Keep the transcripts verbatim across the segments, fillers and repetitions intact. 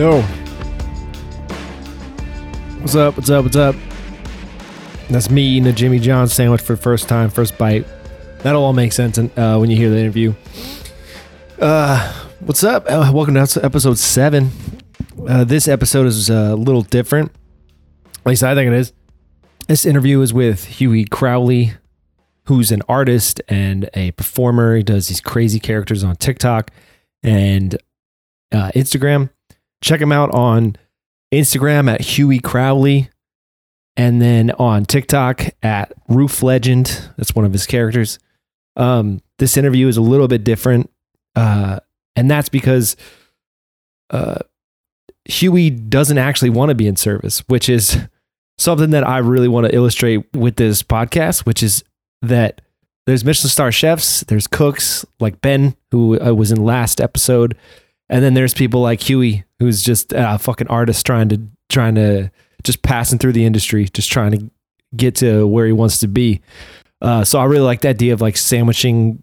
No. What's up? What's up? What's up? That's me eating a Jimmy John's sandwich for the first time, first bite. That'll all make sense uh, when you hear the interview. Uh, what's up? Uh, welcome to episode seven. Uh, this episode is a little different. At least I think it is. This interview is with Huey Crowley, who's an artist and a performer. He does these crazy characters on TikTok and uh, Instagram. Check him out on Instagram at Huey Crowley, and then on TikTok at Roof Legend. That's one of his characters. Um, this interview is a little bit different, uh, and that's because uh, Huey doesn't actually want to be in service, which is something that I really want to illustrate with this podcast, which is that there's Michelin star chefs, there's cooks like Ben, who I was in last episode, and then there's people like Huey, who's just a fucking artist trying to trying to just passing through the industry, just trying to get to where he wants to be. Uh, so I really like the idea of like sandwiching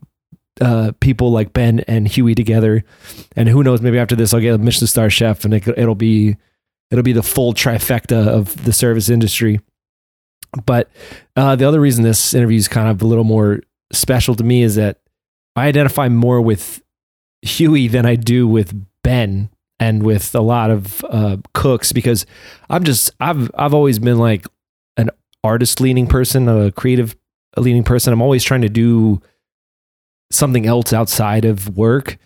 uh, people like Ben and Huey together, and who knows, maybe after this I'll get a Michelin star chef, and it, it'll be it'll be the full trifecta of the service industry. But uh, the other reason this interview is kind of a little more special to me is that I identify more with Huey than I do with Ben and with a lot of uh, cooks, because I'm just, I've, I've always been like an artist leaning person, a creative leaning person. I'm always trying to do something else outside of work.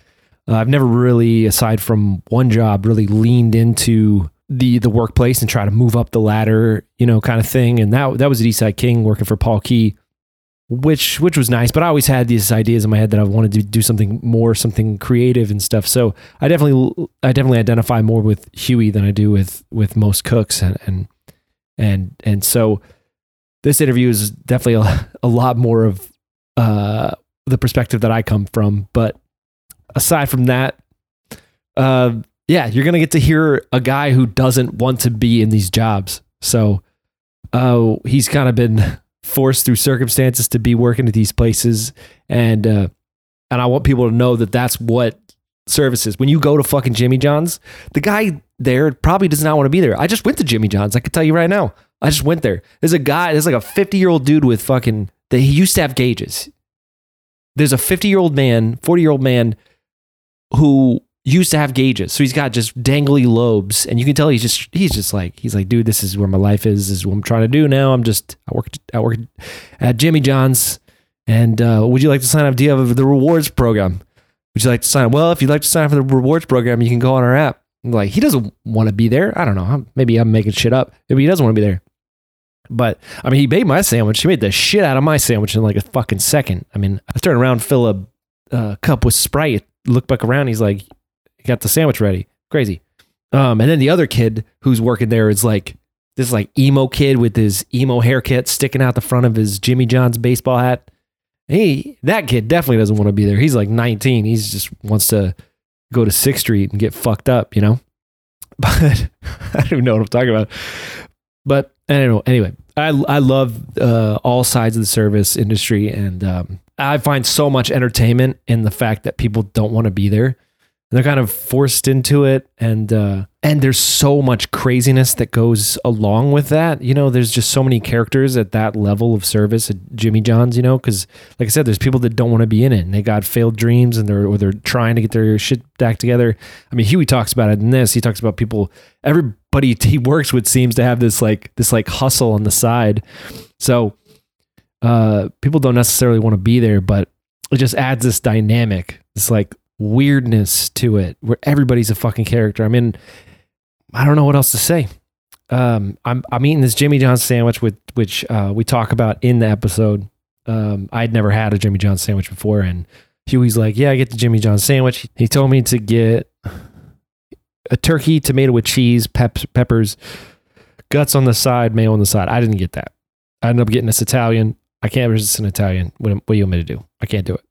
Uh, I've never really, aside from one job, really leaned into the the workplace and try to move up the ladder, you know, kind of thing. And that that was at Eastside King working for Paul Key, which which was nice. But I always had these ideas in my head that I wanted to do something more, something creative and stuff. So I definitely I definitely identify more with Huey than I do with with most cooks, and and and, and so this interview is definitely a, a lot more of uh, the perspective that I come from. But aside from that, uh, yeah, you're going to get to hear a guy who doesn't want to be in these jobs. So uh, he's kind of been forced through circumstances to be working at these places. And uh, and I want people to know that that's what service is. When you go to fucking Jimmy John's, the guy there probably does not want to be there. I just went to Jimmy John's. I can tell you right now. I just went there. There's a guy, there's like a fifty-year-old dude with fucking, they used to have gauges. There's a fifty-year-old man, forty-year-old man who used to have gauges. So he's got just dangly lobes, and you can tell he's just, he's just like, he's like, dude, this is where my life is. This is what I'm trying to do now. I'm just, I work, I work at Jimmy John's, and uh, would you like to sign up? Do you have the rewards program? Would you like to sign up? Well, if you'd like to sign up for the rewards program, you can go on our app. I'm like, he doesn't want to be there. I don't know. Maybe I'm making shit up. Maybe he doesn't want to be there. But I mean, he made my sandwich. He made the shit out of my sandwich in like a fucking second. I mean, I turned around, fill a uh, cup with Sprite, look back around. He's like, got the sandwich ready. Crazy. Um, and then the other kid who's working there is like this like emo kid with his emo haircut sticking out the front of his Jimmy John's baseball hat. Hey, that kid definitely doesn't want to be there. He's like nineteen. He's just wants to go to sixth Street and get fucked up, you know? But I don't even know what I'm talking about. But I don't know. Anyway, I, I love uh, all sides of the service industry. And um, I find so much entertainment in the fact that people don't want to be there. They're kind of forced into it, and uh, and there's so much craziness that goes along with that. You know, there's just so many characters at that level of service at Jimmy John's, you know, because like I said, there's people that don't want to be in it, and they got failed dreams, and they're or they're trying to get their shit back together. I mean, Huey talks about it in this. He talks about people, everybody he works with seems to have this like this like hustle on the side. So uh, people don't necessarily want to be there, but it just adds this dynamic. It's like weirdness to it where everybody's a fucking character. I mean, I don't know what else to say. Um, I'm, I'm eating this Jimmy John's sandwich with, which, uh, we talk about in the episode. Um, I'd never had a Jimmy John's sandwich before. And Huey's like, yeah, I get the Jimmy John's sandwich. He told me to get a turkey, tomato with cheese, pep- peppers, guts on the side, mayo on the side. I didn't get that. I ended up getting this Italian. I can't resist an Italian. What, what do you want me to do? I can't do it.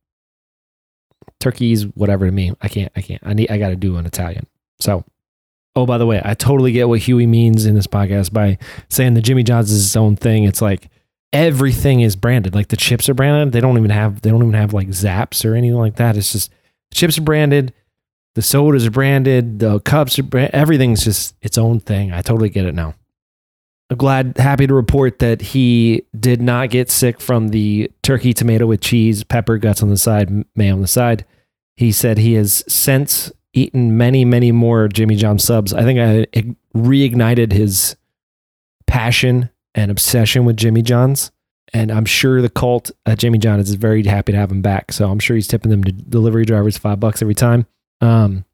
Turkeys, whatever to me. I can't, I can't, I need, I got to do an Italian. So, oh, by the way, I totally get what Huey means in this podcast by saying that Jimmy John's is its own thing. It's like everything is branded. Like the chips are branded. They don't even have, they don't even have like Zaps or anything like that. It's just the chips are branded. The sodas are branded. The cups are branded. Everything's just its own thing. I totally get it now. I'm glad, happy to report that he did not get sick from the turkey, tomato with cheese, pepper, guts on the side, mayo on the side. He said he has since eaten many, many more Jimmy John subs. I think I reignited his passion and obsession with Jimmy John's. And I'm sure the cult at Jimmy John is very happy to have him back. So I'm sure he's tipping them to delivery drivers five bucks every time. Um,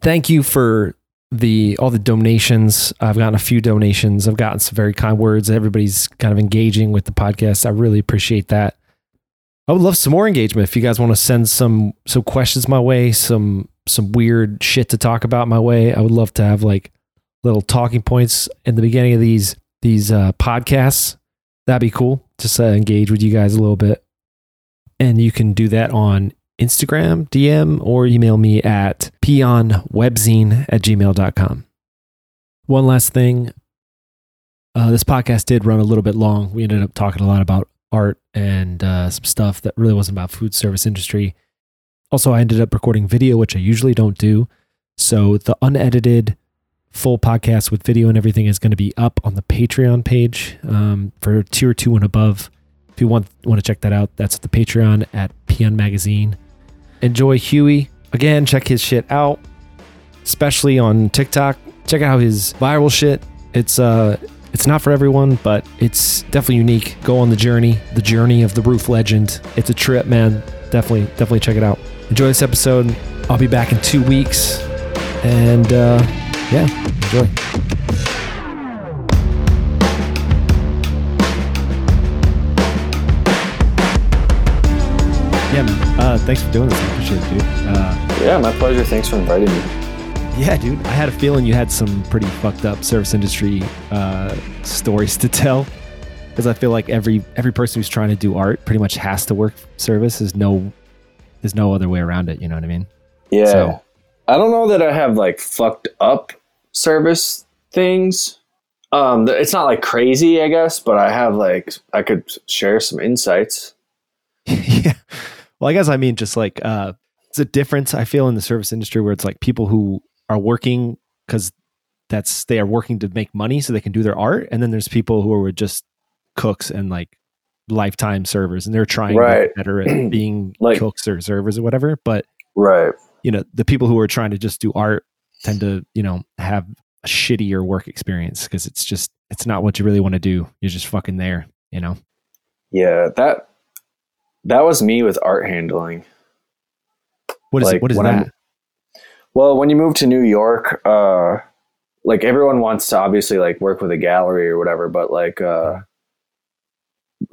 thank you for the all the donations. I've gotten a few donations. I've gotten some very kind words. Everybody's kind of engaging with the podcast. I really appreciate that. I would love some more engagement. If you guys want to send some some questions my way, some some weird shit to talk about my way, I would love to have like little talking points in the beginning of these these uh, podcasts. That'd be cool. Just uh, engage with you guys a little bit. And you can do that on Instagram, D M, or email me at peonwebzine at gmail dot com. One last thing. Uh, this podcast did run a little bit long. We ended up talking a lot about art and uh, some stuff that really wasn't about food service industry. Also, I ended up recording video, which I usually don't do. So the unedited full podcast with video and everything is going to be up on the Patreon page um, for tier two and above. If you want want to check that out, that's the Patreon at Peon Magazine. Enjoy Huey. Again, check his shit out, especially on TikTok. Check out his viral shit. It's uh, it's not for everyone, but it's definitely unique. Go on the journey, the journey of the roof legend. It's a trip, man. Definitely, definitely check it out. Enjoy this episode. I'll be back in two weeks. And uh, yeah, enjoy. Yeah, uh, thanks for doing this. I appreciate it, dude. Uh, yeah, my pleasure. Thanks for inviting me. Yeah, dude. I had a feeling you had some pretty fucked up service industry uh, stories to tell, because I feel like every every person who's trying to do art pretty much has to work service. There's no, there's no other way around it. You know what I mean? Yeah. So, I don't know that I have like fucked up service things. Um, it's not like crazy, I guess, but I have like I could share some insights. Yeah. Well, I guess I mean just like uh, it's a difference I feel in the service industry where it's like people who are working because that's they are working to make money so they can do their art, and then there's people who are just cooks and like lifetime servers, and they're trying right. to get better at being like, cooks or servers or whatever. But right, you know, the people who are trying to just do art tend to you know have a shittier work experience because it's just it's not what you really want to do. You're just fucking there, you know. Yeah, that. That was me with art handling. What is like it? What is that? I'm, well, when you move to New York, uh, like everyone wants to obviously like work with a gallery or whatever, but like, uh,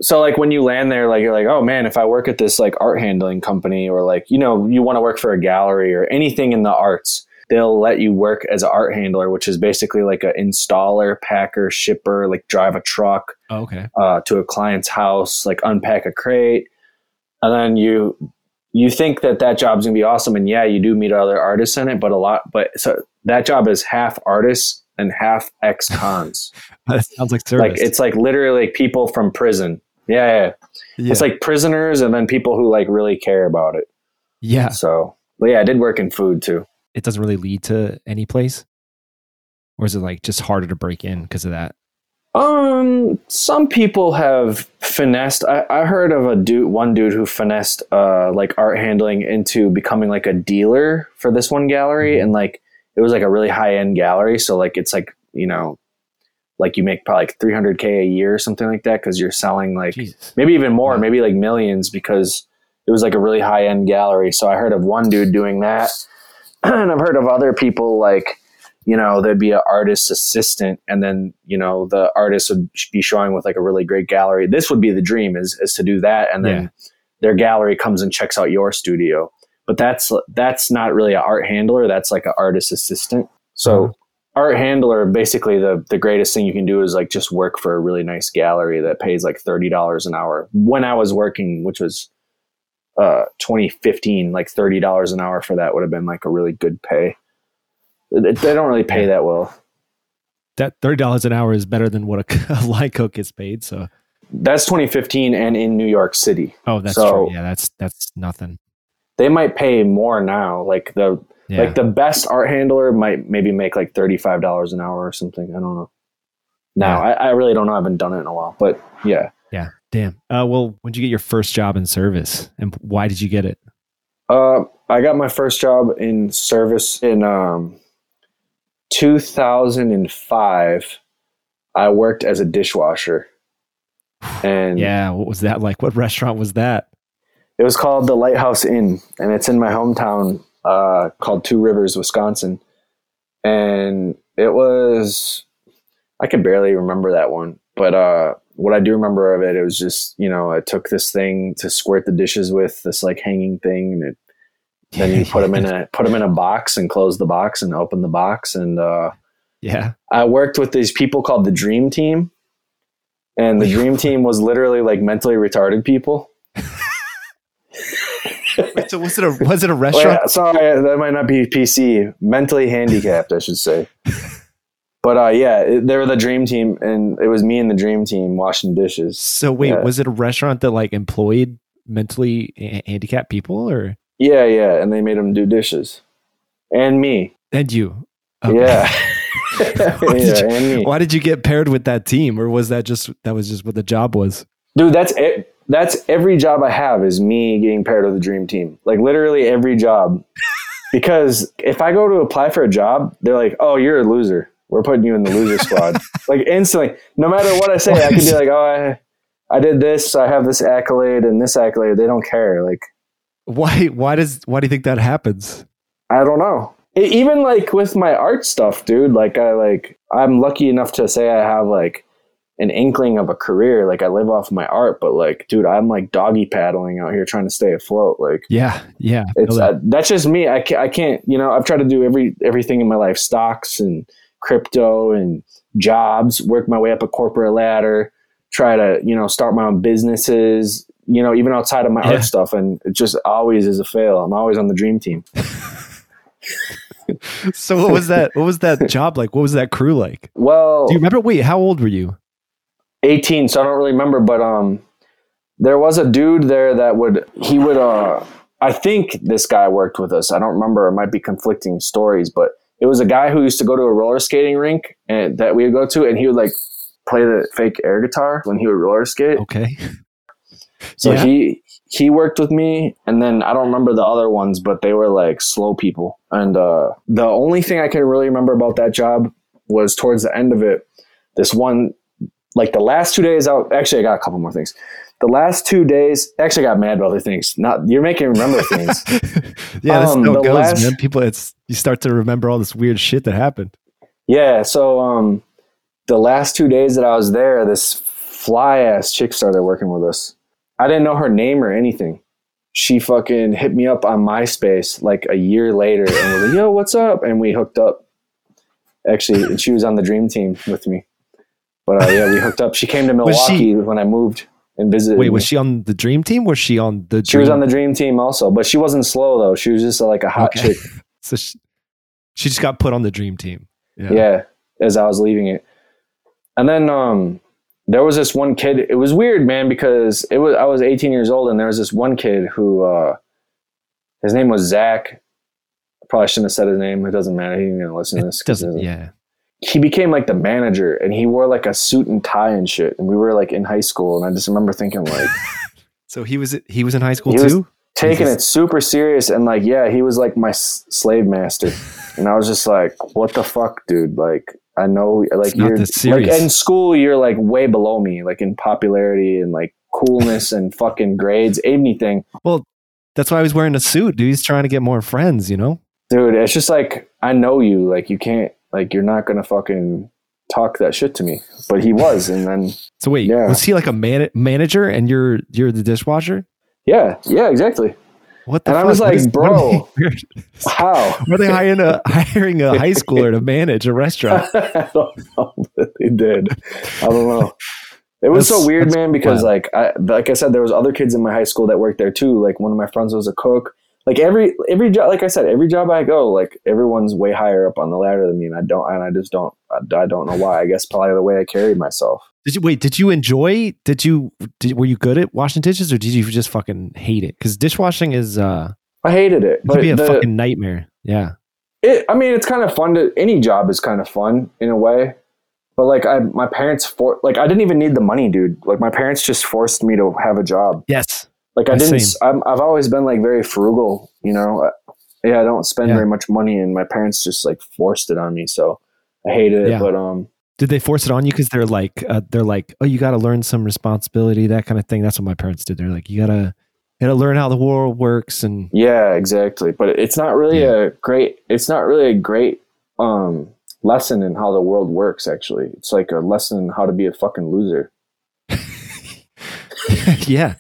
so like when you land there, like you're like, oh man, if I work at this like art handling company or like, you know, you want to work for a gallery or anything in the arts, they'll let you work as an art handler, which is basically like an installer, packer, shipper, like drive a truck oh, okay. uh, to a client's house, like unpack a crate. And then you you think that that job's gonna be awesome, and yeah, you do meet other artists in it, but a lot. But so that job is half artists and half ex-cons. That sounds like service. Like it's like literally people from prison. Yeah, yeah, yeah, it's like prisoners, and then people who like really care about it. Yeah. So, but yeah, I did work in food too. It doesn't really lead to any place, or is it like just harder to break in because of that? Um, some people have finessed. I, I heard of a dude, one dude who finessed, uh, like art handling into becoming like a dealer for this one gallery. And like, it was like a really high end gallery. So like, it's like, you know, like you make probably like three hundred K a year or something like that. Cause you're selling like Jesus. Maybe even more, yeah. maybe like millions because it was like a really high end gallery. So I heard of one dude doing that and I've heard of other people like, you know, there'd be an artist's assistant and then, you know, the artist would be showing with like a really great gallery. This would be the dream is, is to do that. And then yeah. their gallery comes and checks out your studio, but that's, that's not really an art handler. That's like an artist's assistant. So mm-hmm. art handler, basically the, the greatest thing you can do is like just work for a really nice gallery that pays like thirty dollars an hour. When I was working, which was uh, twenty fifteen, like thirty dollars an hour for that would have been like a really good pay. They don't really pay that well. That thirty dollars an hour is better than what a, a line cook gets paid. So that's twenty fifteen and in New York City. Oh, that's so, true. Yeah, that's that's nothing. they might pay more now. Like the yeah. like the best art handler might maybe make like thirty-five dollars an hour or something. I don't know. Now yeah. I, I really don't know. I haven't done it in a while, but yeah. Yeah. Damn. Uh, well, when did you get your first job in service, and why did you get it? Uh, I got my first job in service in um, two thousand five. I worked as a dishwasher. And yeah, what was that like? What restaurant was that? It was called the Lighthouse Inn, and it's in my hometown, uh, called Two Rivers, Wisconsin. And it was, I can barely remember that one, but uh, what I do remember of it, it was just, you know, I took this thing to squirt the dishes with, this like hanging thing, and it, then you put them in a put them in a box and close the box and open the box, and uh, yeah, I worked with these people called the Dream Team. And the Dream Team was literally like mentally retarded people. Wait, so was it a was it a restaurant? Wait, sorry, that might not be P C. Mentally handicapped, I should say. But uh, yeah, it, they were the Dream Team, and it was me and the Dream Team washing dishes. So wait, yeah. was it a restaurant that like employed mentally a- handicapped people, or? Yeah, yeah, and they made them do dishes, and me, and you. Okay. Yeah. why, yeah, did you, why did you get paired with that team, or was that just that was just what the job was? Dude, that's it. That's every job I have is me getting paired with the Dream Team. Like literally every job, because if I go to apply for a job, they're like, "Oh, you're a loser. We're putting you in the loser squad." Like instantly, no matter what I say, I could be like, "Oh, I, I did this. So I have this accolade and this accolade." They don't care. Like, why? Why does? Why do you think that happens? I don't know. It, even like with my art stuff, dude, like I like I'm lucky enough to say I have like an inkling of a career. Like I live off my art, but like, dude, I'm like doggy paddling out here trying to stay afloat. Like, yeah, yeah, it's that. Uh, that's just me. I can't, I can't, you know, I've tried to do every everything in my life: stocks and crypto and jobs. Work my way up a corporate ladder. Try to, you know, start my own businesses. You know, even outside of my yeah. art stuff, and it just always is a fail. I'm always on the Dream Team. So what was that what was that job like? What was that crew like? Well, do you remember? Wait, how old were you? eighteen, so I don't really remember, but um there was a dude there that would he would uh I think this guy worked with us. I don't remember, it might be conflicting stories, but it was a guy who used to go to a roller skating rink and that we would go to, and he would like play the fake air guitar when he would roller skate. Okay. So yeah. he He worked with me, and then I don't remember the other ones, but they were like slow people. And uh, the only thing I can really remember about that job was towards the end of it, this one, like the last two days out, actually I got a couple more things. The last two days, actually I got mad about other things. Not You're making me remember things. yeah, that's um, how it goes, last, man. People, it's, you start to remember all this weird shit that happened. Yeah, so um, the last two days that I was there, this fly-ass chick started working with us. I didn't know her name or anything. She fucking hit me up on MySpace like a year later and was like, "Yo, what's up?" And we hooked up. Actually, and she was on the Dream Team with me. But uh, yeah, we hooked up. She came to Milwaukee she, when I moved and visited. Wait, me. Was she on the Dream Team? Was she on the? Dream? She was on the Dream Team also, but she wasn't slow though. She was just uh, like a hot okay. chick. So she, she just got put on the Dream Team. Yeah. yeah, as I was leaving it, and then um. there was this one kid. It was weird, man, because it was I was eighteen years old, and there was this one kid who, uh, his name was Zach. I probably shouldn't have said his name. It doesn't matter. He ain't gonna listen to this. It doesn't, yeah. He became like the manager, and he wore like a suit and tie and shit. And we were like in high school, and I just remember thinking like, so he was he was in high school he too, was taking was it super serious, and like yeah, he was like my s- slave master, and I was just like, what the fuck, dude, like. I know, like you're like in school, you're like way below me, like in popularity and like coolness and fucking grades, anything. Well, that's why I was wearing a suit, dude. He's trying to get more friends, you know? Dude, it's just like, I know you, like you can't, like you're not going to fucking talk that shit to me. But he was. And then. So wait, yeah. was he like a man- manager and you're, you're the dishwasher? Yeah. Yeah, exactly. What the and fuck? I was like, is, bro, are they, how were they hiring a hiring a high schooler to manage a restaurant? I don't know that they did. I don't know. It was that's, so weird, man, because wow. like I like I said, there was other kids in my high school that worked there too. Like one of my friends was a cook. Like every every job, like I said, every job I go, like everyone's way higher up on the ladder than me, and I don't, and I just don't, I, I don't know why. I guess probably the way I carried myself. Did you wait? Did you enjoy? Did you? Did, were you good at washing dishes, or did you just fucking hate it? Because dishwashing is, uh, I hated it. But it'd be a the, fucking nightmare. Yeah. It, I mean, it's kind of fun to, any job is kind of fun in a way, but like I, my parents for like, I didn't even need the money, dude. Like my parents just forced me to have a job. Yes. Like I didn't, I'm, I've always been like very frugal, you know? Yeah. I don't spend yeah. very much money, and my parents just like forced it on me. So I hated it. Yeah. But, um, did they force it on you? Cause they're like, uh, they're like, oh, you got to learn some responsibility, that kind of thing. That's what my parents did. They're like, you gotta, you gotta learn how the world works. And yeah, exactly. But it's not really yeah. a great, it's not really a great, um, lesson in how the world works. Actually, it's like a lesson in how to be a fucking loser. yeah.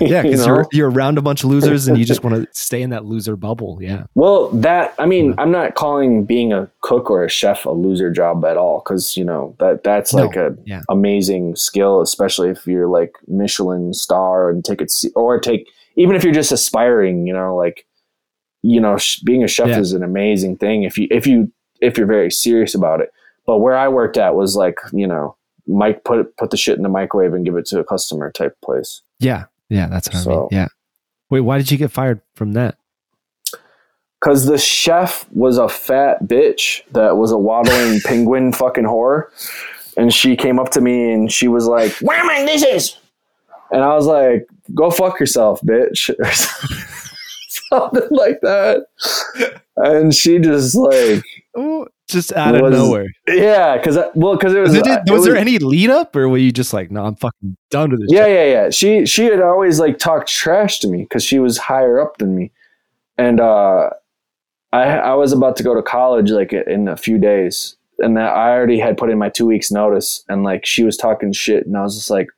Yeah, because you know? you're, you're around a bunch of losers and you just want to stay in that loser bubble. Yeah. Well, that, I mean, yeah. I'm not calling being a cook or a chef a loser job at all, because, you know, that that's no. like a yeah. amazing skill, especially if you're like Michelin star and take it, or take, even if you're just aspiring, you know, like, you know, sh- being a chef yeah. is an amazing thing if you, if you, if you're very serious about it. But where I worked at was like, you know, Mike put put the shit in the microwave and give it to a customer type place. Yeah. Yeah, that's what so, I mean. Yeah. Wait, why did you get fired from that? Because the chef was a fat bitch that was a waddling penguin fucking whore. And she came up to me and she was like, where are my dishes? And I was like, go fuck yourself, bitch. Or something like that. And she just like... Ooh. Just out of was, nowhere. Yeah, because well, because it was. It, was, it was there any lead up, or were you just like, no, I'm fucking done with this? Yeah, job. yeah, yeah. She she had always like talked trash to me because she was higher up than me, and uh, I I was about to go to college like in a few days, and that I already had put in my two weeks notice, and like she was talking shit, and I was just like,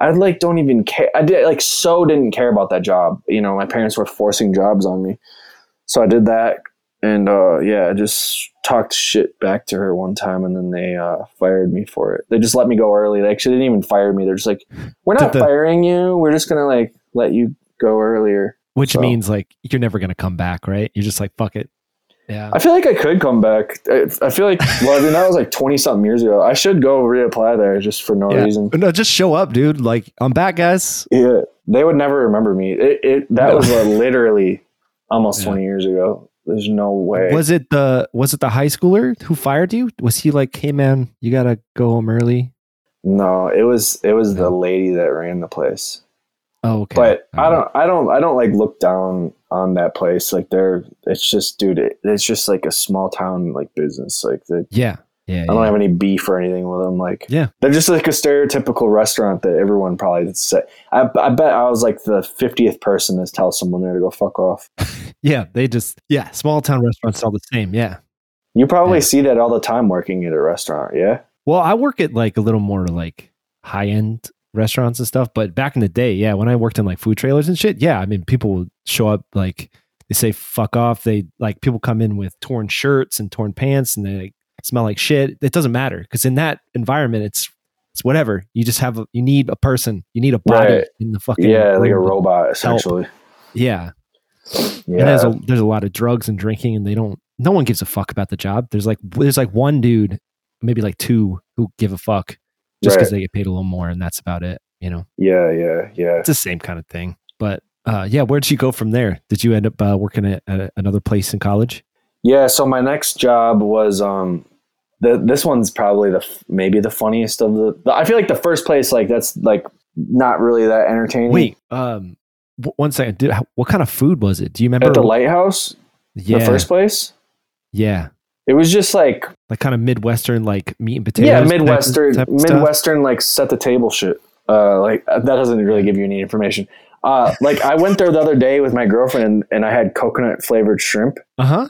I like don't even care. I did like so didn't care about that job. You know, my parents were forcing jobs on me, so I did that. And, uh, yeah, I just talked shit back to her one time, and then they, uh, fired me for it. They just let me go early. They actually didn't even fire me. They're just like, we're not the, firing you. We're just going to like, let you go earlier. Which so. means like, you're never going to come back, right? You're just like, fuck it. Yeah. I feel like I could come back. I, I feel like, well, I mean, that was like twenty something years ago. I should go reapply there just for no yeah. reason. No, just show up, dude. Like, I'm back, guys. Yeah. They would never remember me. It, it that no. was uh, literally almost yeah. twenty years ago. There's no way. Was it the was it the high schooler who fired you? Was he like, hey man, you gotta go home early? No, it was it was no. the lady that ran the place. Oh, okay. But All I don't right. I don't I don't like look down on that place. Like they're it's just dude, it, it's just like a small town like business. Like the Yeah. Yeah. I don't yeah. have any beef or anything with them. Like yeah. they're just like a stereotypical restaurant that everyone probably said. I I bet I was like the fiftieth person to tell someone there to go fuck off. Yeah, they just, yeah, small town restaurants all the same, yeah. You probably yeah. see that all the time working at a restaurant, yeah? Well, I work at like a little more like high-end restaurants and stuff, but back in the day, yeah, when I worked in like food trailers and shit, yeah, I mean, people would show up like, they say fuck off, they like, people come in with torn shirts and torn pants and they like, smell like shit. It doesn't matter, because in that environment, it's it's whatever. You just have, a, you need a person, you need a body right. in the fucking... Yeah, like a robot, essentially. Help. Yeah. Yeah. There's a, there's a lot of drugs and drinking, and they don't. No one gives a fuck about the job. There's like there's like one dude, maybe like two, who give a fuck just because right. they get paid a little more, and that's about it. You know. Yeah, yeah, yeah. It's the same kind of thing. But uh, yeah, where did you go from there? Did you end up uh, working at, at another place in college? Yeah. So my next job was um, the this one's probably the maybe the funniest of the. the I feel like the first place like that's like not really that entertaining. Wait. Um. One second, dude, what kind of food was it? Do you remember? At the Lighthouse? Yeah. The first place? Yeah. It was just like... Like kind of Midwestern, like meat and potatoes? Yeah, Midwestern, Midwestern like set the table shit. Uh, like that doesn't really give you any information. Uh, like I went there the other day with my girlfriend and, and I had coconut flavored shrimp. Uh-huh.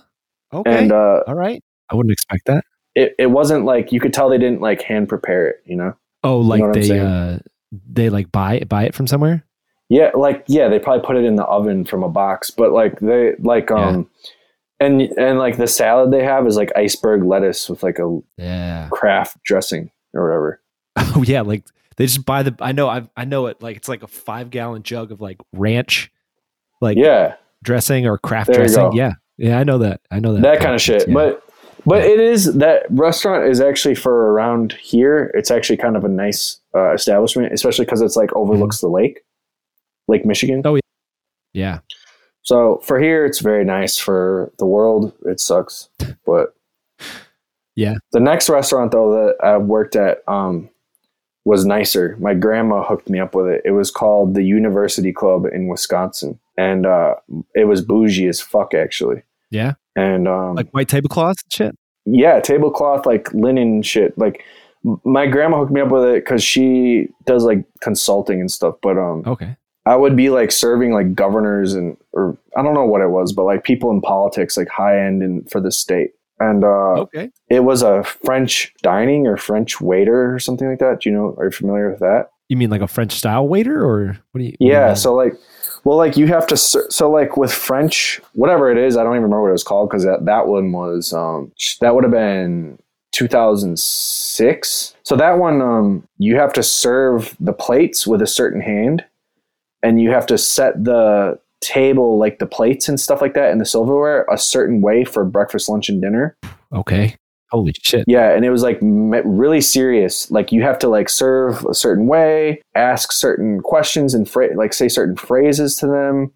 Okay. And, uh, all right. I wouldn't expect that. It, it wasn't like, you could tell they didn't like hand prepare it, you know? Oh, like you know they uh, they like buy it, buy it from somewhere? Yeah, like yeah, they probably put it in the oven from a box, but like they like um, yeah. and and like the salad they have is like iceberg lettuce with like a yeah. Kraft dressing or whatever. Oh yeah, like they just buy the. I know, I I know it. Like it's like a five gallon jug of like ranch, like yeah, dressing or Kraft there dressing. Yeah, yeah, I know that. I know that. That kind of shit, yeah. but but yeah. it is that restaurant is actually for around here. It's actually kind of a nice uh, establishment, especially because it's like overlooks mm-hmm. the lake. Lake Michigan. Oh yeah. Yeah. So for here, it's very nice. For the world, it sucks. But yeah, the next restaurant though that I worked at um, was nicer. My grandma hooked me up with it. It was called the University Club in Wisconsin, and uh, it was bougie as fuck, actually. Yeah, and um, like white tablecloths and shit. Yeah, tablecloth, like linen shit. Like my grandma hooked me up with it because she does like consulting and stuff. But um, okay. I would be like serving like governors and, or I don't know what it was, but like people in politics, like high end and for the state. And uh, okay. It was a French dining or French waiter or something like that. Do you know, are you familiar with that? You mean like a French style waiter or what do you? What yeah. Do you so like, well, like you have to, ser- so like with French, whatever it is, I don't even remember what it was called. Cause that, that one was, um, that would have been two thousand six. So that one, um, you have to serve the plates with a certain hand. And you have to set the table, like the plates and stuff like that, and the silverware a certain way for breakfast, lunch, and dinner. Okay. Holy shit. Yeah. And it was like really serious. Like you have to like serve a certain way, ask certain questions and fra- like say certain phrases to them.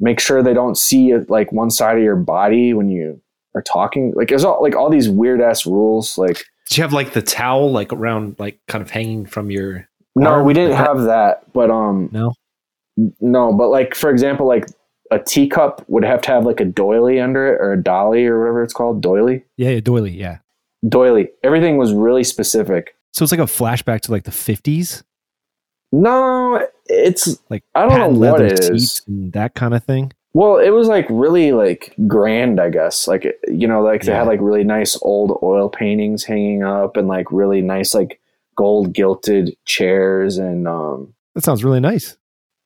Make sure they don't see like one side of your body when you are talking. Like there's all like all these weird ass rules. Like, did you have like the towel like around, like kind of hanging from your? No, we didn't have that, but um. No. No, but like, for example, like a teacup would have to have like a doily under it or a dolly or whatever it's called. Doily. Yeah, yeah, doily. Yeah. Doily. Everything was really specific. So it's like a flashback to like the fifties. No, it's like, I don't know what it is. And that kind of thing. Well, it was like really like grand, I guess. Like, you know, like they yeah. had like really nice old oil paintings hanging up and like really nice, like gold gilded chairs. And, um, that sounds really nice.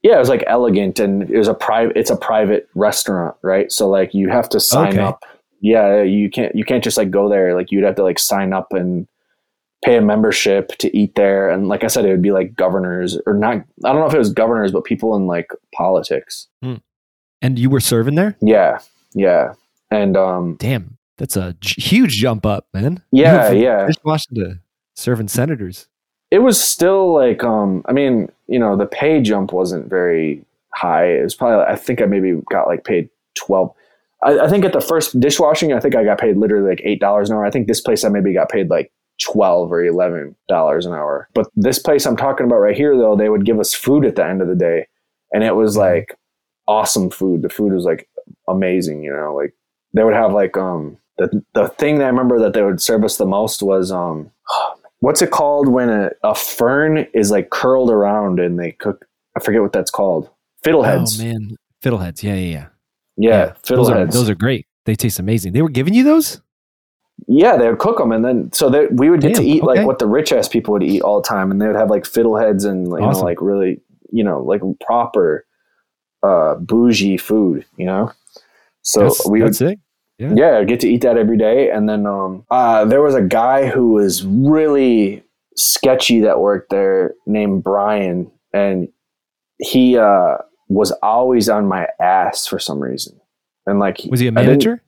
Yeah, it was like elegant, and it was a private. It's a private restaurant, right? So like you have to sign okay. up. Yeah, you can't you can't just like go there. Like you'd have to like sign up and pay a membership to eat there. And like I said, it would be like governors or not. I don't know if it was governors, but people in like politics. Mm. And you were serving there? Yeah, yeah. And um, damn, that's a huge jump up, man. Yeah, yeah. Washington serving senators. It was still like, um, I mean, you know, the pay jump wasn't very high. It was probably, I think I maybe got like paid twelve. I, I think at the first dishwashing, I think I got paid literally like eight dollars an hour. I think this place I maybe got paid like twelve or eleven dollars an hour. But this place I'm talking about right here, though, they would give us food at the end of the day. And it was like awesome food. The food was like amazing, you know, like they would have like, um, the, the thing that I remember that they would serve us the most was, um, what's it called when a, a fern is like curled around and they cook? I forget what that's called. Fiddleheads. Oh man, fiddleheads. Yeah, yeah, yeah. Yeah, yeah. Fiddleheads. Those are, those are great. They taste amazing. They were giving you those? Yeah, they would cook them, and then so they, we would get Damn, to eat okay. like what the rich ass people would eat all the time, and they would have like fiddleheads and you awesome. know, like really, you know, like proper uh, bougie food, you know. So that's, we that's would. It. Yeah. yeah, I'd get to eat that every day. And then um, uh, there was a guy who was really sketchy that worked there named Brian. And he uh, was always on my ass for some reason. And like, was he a manager?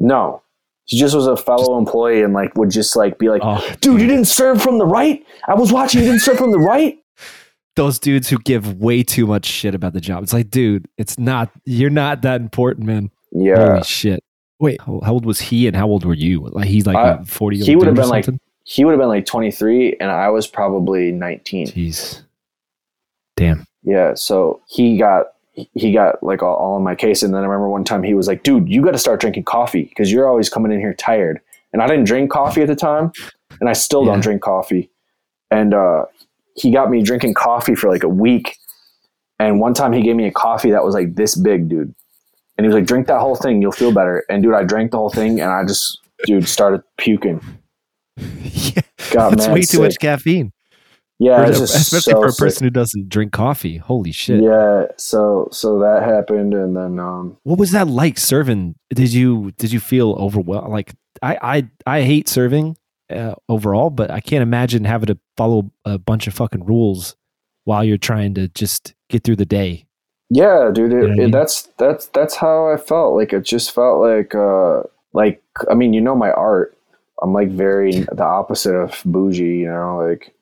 No, he just was a fellow employee and like would just like be like, oh, dude, you didn't serve from the right. I was watching you didn't serve from the right. Those dudes who give way too much shit about the job. It's like, dude, it's not, you're not that important, man. Yeah. Holy shit. Wait, how old was he and how old were you? Like he's like uh, forty. He would have been like he would have been like twenty-three, and I was probably nineteen. Jeez, damn. Yeah, so he got he got like all, all in my case, and then I remember one time he was like, "Dude, you got to start drinking coffee because you're always coming in here tired." And I didn't drink coffee at the time, and I still yeah. don't drink coffee. And uh, he got me drinking coffee for like a week. And one time he gave me a coffee that was like this big, dude. And he was like, drink that whole thing. You'll feel better. And dude, I drank the whole thing and I just, dude, started puking. Yeah, God, that's man, way sick. Too much caffeine. Yeah. For, especially so for a person sick. who doesn't drink coffee. Holy shit. Yeah. So, so that happened. And then, um, what was that like serving? Did you, did you feel overwhelmed? Like I, I, I hate serving uh, overall, but I can't imagine having to follow a bunch of fucking rules while you're trying to just get through the day. Yeah, dude, it, yeah, it, yeah. that's that's that's how I felt. Like it just felt like, uh, like I mean, you know, my art. I'm like very the opposite of bougie, you know. Like,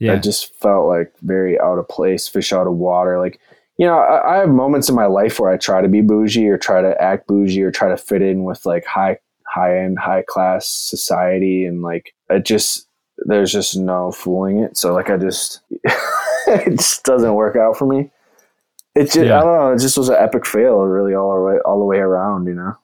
yeah. I just felt like very out of place, fish out of water. Like you know, I, I have moments in my life where I try to be bougie or try to act bougie or try to fit in with like high, high end, high class society. And like, it just, there's just no fooling it. So like, I just, it just doesn't work out for me. It just, yeah. I don't know. It just was an epic fail really all the way, all the way around, you know?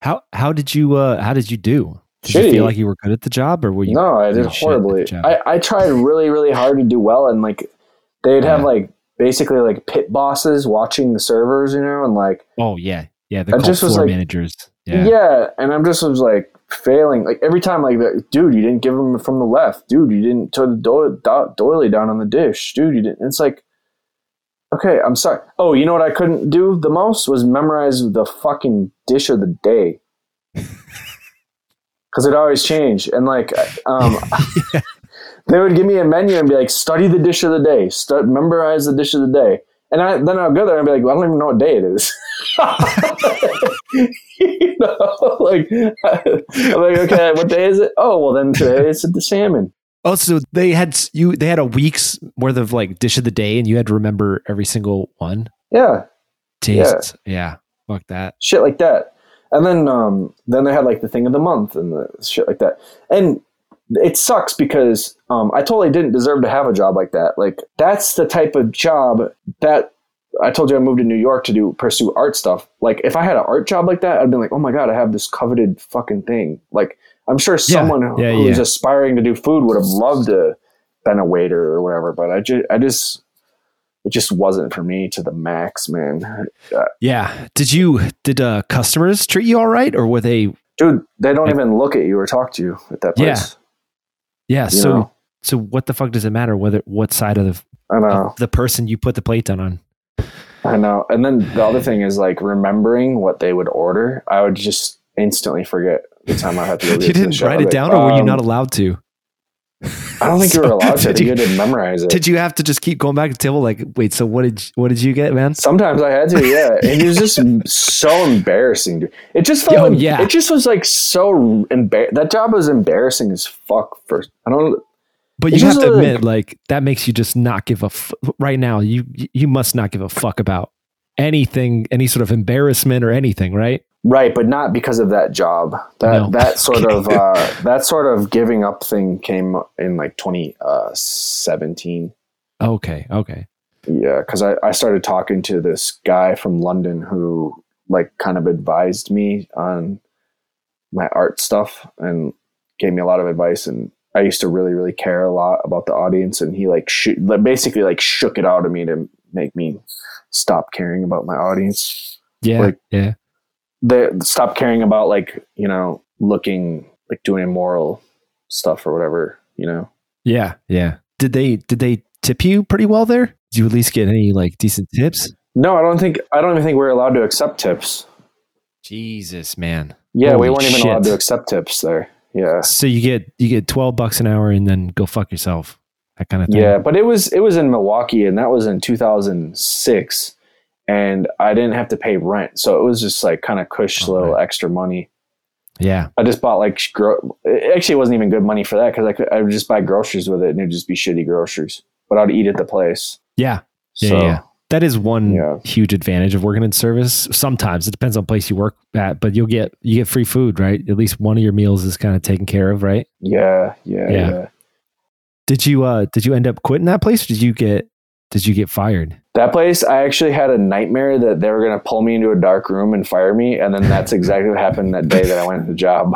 How, how did you, uh, how did you do? Did Shitty. You feel like you were good at the job or were you? No, I did horribly. I, I tried really, really hard to do well. And like, they'd yeah. have like, basically like pit bosses watching the servers, you know, and like, oh yeah. Yeah. The just floor was like, managers. Yeah. yeah. And I'm just was like failing. Like every time, like, dude, you didn't give them from the left. Dude, you didn't throw the do- do- doily down on the dish. Dude, you didn't. It's like, okay, I'm sorry. Oh, you know what I couldn't do the most was memorize the fucking dish of the day. Cause it always changed. And like, um, yeah. They would give me a menu and be like, study the dish of the day. Start, memorize the dish of the day. And I, then I'll go there and be like, well, I don't even know what day it is. You know, like, I'm like, okay, what day is it? Oh, well, then today it's the salmon. Oh, so they had, you, they had a week's worth of like dish of the day and you had to remember every single one? Yeah. Tastes. Yeah. yeah. Fuck that. Shit like that. And then, um, then they had like the thing of the month and the shit like that. And it sucks because um, I totally didn't deserve to have a job like that. Like that's the type of job that I told you I moved to New York to do pursue art stuff. Like if I had an art job like that, I'd been like, oh my God, I have this coveted fucking thing. Like I'm sure someone yeah, yeah, who's yeah. aspiring to do food would have loved to been a waiter or whatever. But I just, I just, it just wasn't for me to the max, man. Uh, yeah. Did you, did uh, customers treat you all right or were they? Dude, they don't even look at you or talk to you at that place. Yeah. Yeah, you so know? so what the fuck does it matter whether what side of the, I know. Of the person you put the plate down on? I know. And then the other thing is like remembering what they would order. I would just instantly forget the time I had to go get you didn't the write shop. It down like, or um, were you not allowed to? I don't think so, you were allowed to. Did you, you didn't memorize it. Did you have to just keep going back to the table like, wait, so what did what did you get, man? Sometimes I had to, yeah. And it was just so embarrassing, dude. It just felt Yo, like, yeah. it just was like so embarrassing. That job was embarrassing as fuck for I don't But you have to admit like, like that makes you just not give a f- right now. You you must not give a fuck about anything, any sort of embarrassment or anything, right? Right, but not because of that job. That no. that sort of uh, that sort of giving up thing came in like twenty seventeen. Okay, okay. Yeah, because I, I started talking to this guy from London who like kind of advised me on my art stuff and gave me a lot of advice. And I used to really, really care a lot about the audience. And he like sh- basically like shook it out of me to make me stop caring about my audience. Yeah, like, yeah. They stop caring about like, you know, looking like doing immoral stuff or whatever, you know? Yeah. Yeah. Did they, did they tip you pretty well there? Did you at least get any like decent tips? No, I don't think, I don't even think we're allowed to accept tips. Jesus, man. Yeah. Holy we weren't shit. Even allowed to accept tips there. Yeah. So you get, you get twelve bucks an hour and then go fuck yourself. That kind of thing. Yeah. But it was, it was in Milwaukee and that was in two thousand six. And I didn't have to pay rent. So it was just like kind of cush okay. little extra money. Yeah. I just bought like, gro- actually it wasn't even good money for that because I could, I would just buy groceries with it and it'd just be shitty groceries, but I'd eat at the place. Yeah. Yeah. So, yeah. That is one yeah. huge advantage of working in service. Sometimes it depends on place you work at, but you'll get, you get free food, right? At least one of your meals is kind of taken care of, right? Yeah. Yeah. Yeah. yeah. Did you, uh, did you end up quitting that place? Or did you get, did you get fired? That place, I actually had a nightmare that they were going to pull me into a dark room and fire me. And then that's exactly what happened that day that I went to the job.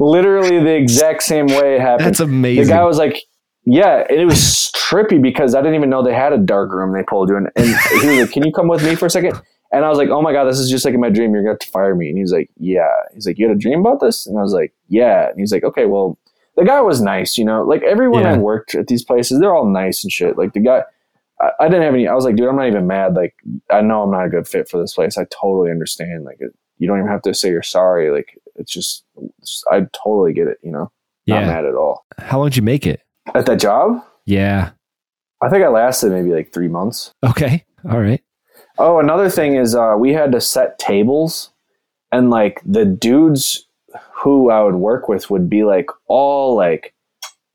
Literally the exact same way it happened. That's amazing. The guy was like, yeah, and it was trippy because I didn't even know they had a dark room they pulled you in. And he was like, can you come with me for a second? And I was like, oh my God, this is just like in my dream. You're going to have to fire me. And he was like, yeah. He's like, you had a dream about this? And I was like, yeah. And he's like, okay, well, the guy was nice, you know, like everyone yeah. I worked at these places, they're all nice and shit. Like the guy... I didn't have any, I was like, dude, I'm not even mad. Like, I know I'm not a good fit for this place. I totally understand. Like, it, you don't even have to say you're sorry. Like, it's just, it's, I totally get it, you know? Yeah. Not mad at all. How long did you make it? At that job? Yeah. I think I lasted maybe like three months. Okay. All right. Oh, another thing is uh, we had to set tables and like the dudes who I would work with would be like all like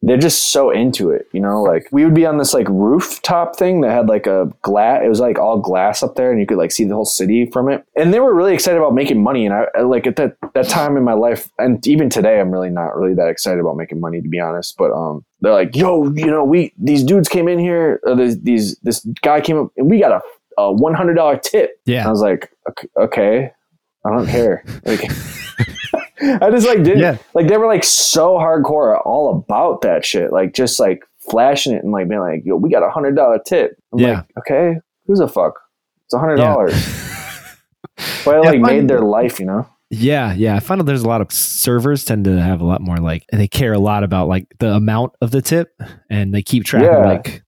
they're just so into it, you know, like we would be on this like rooftop thing that had like a glass, it was like all glass up there and you could like see the whole city from it. And they were really excited about making money. And I like at that, that time in my life, and even today, I'm really not really that excited about making money, to be honest. But um, they're like, yo, you know, we, these dudes came in here, or these, these this guy came up and we got a, a one hundred dollars tip. Yeah. And I was like, okay, okay, I don't care. Like, I just like didn't yeah. like they were like so hardcore all about that shit, like just like flashing it and like being like, yo, we got a hundred dollar tip. I'm yeah. like, okay, who's a fuck? It's a hundred dollars. Yeah. But it yeah, like made their life, you know? Yeah, yeah. I find that there's a lot of servers tend to have a lot more like they care a lot about like the amount of the tip and they keep track yeah. of like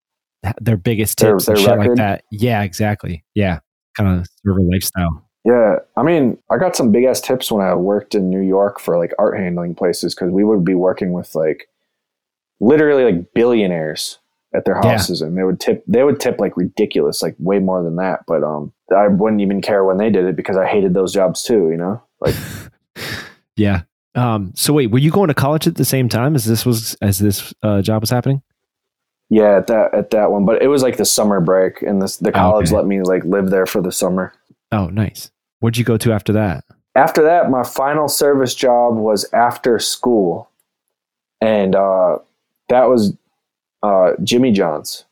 their biggest tips their, and their shit record. Like that. Yeah, exactly. Yeah. Kind of server lifestyle. Yeah. I mean, I got some big ass tips when I worked in New York for like art handling places. Cause we would be working with like literally like billionaires at their houses yeah. and they would tip, they would tip like ridiculous, like way more than that. But, um, I wouldn't even care when they did it because I hated those jobs too, you know? Like, yeah. Um, so wait, were you going to college at the same time as this was, as this uh, job was happening? Yeah. At that, at that one, but it was like the summer break and this, the college oh, okay. let me like live there for the summer. Oh, nice. Where'd you go to after that? After that, my final service job was after school. And uh, that was uh, Jimmy John's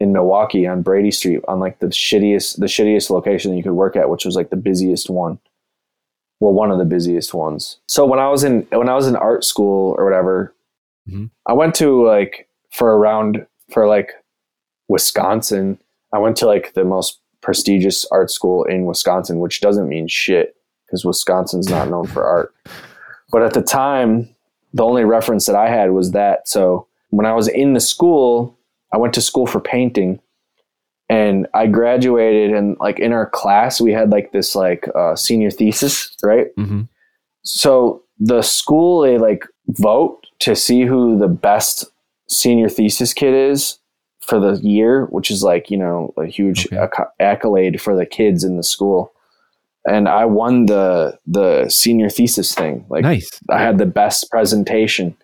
in Milwaukee on Brady Street on like the shittiest, the shittiest location you could work at, which was like the busiest one. Well, one of the busiest ones. So when I was in, when I was in art school or whatever, mm-hmm. I went to like for around for like Wisconsin, I went to like the most prestigious art school in Wisconsin, which doesn't mean shit because Wisconsin's not known for art. But at the time, the only reference that I had was that. So when I was in the school, I went to school for painting and I graduated and like in our class, we had like this like uh, senior thesis, right? Mm-hmm. So the school, they like vote to see who the best senior thesis kid is for the year, which is like, you know, a huge okay. acc- accolade for the kids in the school. And I won the, the senior thesis thing. Like nice. I had the best presentation.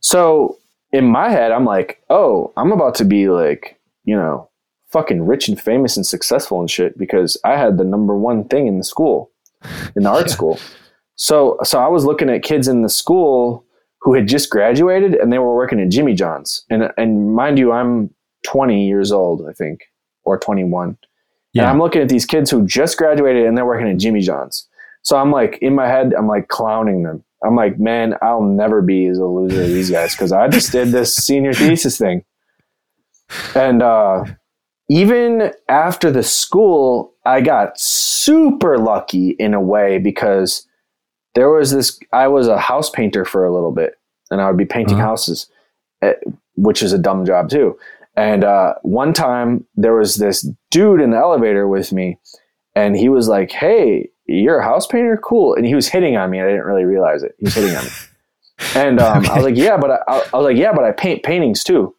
So in my head, I'm like, oh, I'm about to be like, you know, fucking rich and famous and successful and shit because I had the number one thing in the school, in the art yeah. school. So, so I was looking at kids in the school who had just graduated and they were working at Jimmy John's. And, and mind you, I'm twenty years old, I think, or twenty-one. Yeah. And I'm looking at these kids who just graduated and they're working at Jimmy John's. So I'm like, in my head, I'm like clowning them. I'm like, man, I'll never be as a loser as these guys because I just did this senior thesis thing. And uh, even after the school, I got super lucky in a way because there was this, I was a house painter for a little bit and I would be painting uh-huh. houses, which is a dumb job too. And uh, one time there was this dude in the elevator with me and he was like, hey, you're a house painter? Cool. And he was hitting on me. And I didn't really realize it. He was hitting on me. And um, okay. I was like, yeah, but I, I was like, yeah, but I paint paintings too.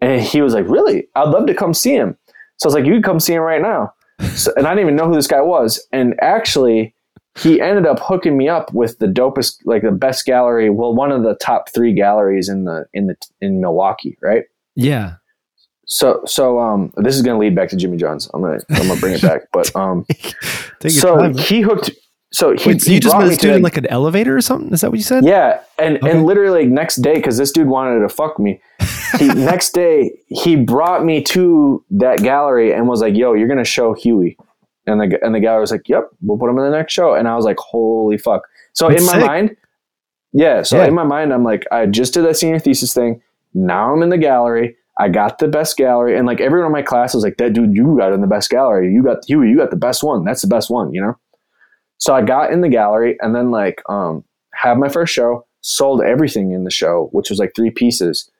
And he was like, really? I'd love to come see him. So I was like, you can come see him right now. So, and I didn't even know who this guy was. And actually he ended up hooking me up with the dopest, like the best gallery. Well, one of the top three galleries in the, in the, in Milwaukee. Right. Yeah. So, so, um, this is going to lead back to Jimmy John's. I'm going to, I'm going to bring it back, but, um, so time. he hooked, so he, Wait, so you he just met this dude in like an elevator or something. Is that what you said? Yeah. And, okay. and literally next day, cause this dude wanted to fuck me. He, next day he brought me to that gallery and was like, yo, you're going to show Huey. And the, and the gallery was like, yep, we'll put him in the next show. And I was like, holy fuck. So That's in my sick. mind, yeah. So yeah. in my mind, I'm like, I just did that senior thesis thing. Now I'm in the gallery. I got the best gallery. And like everyone in my class was like, that dude, you got in the best gallery. You got you, you got the best one. That's the best one, you know? So I got in the gallery and then like um, had my first show, sold everything in the show, which was like three pieces.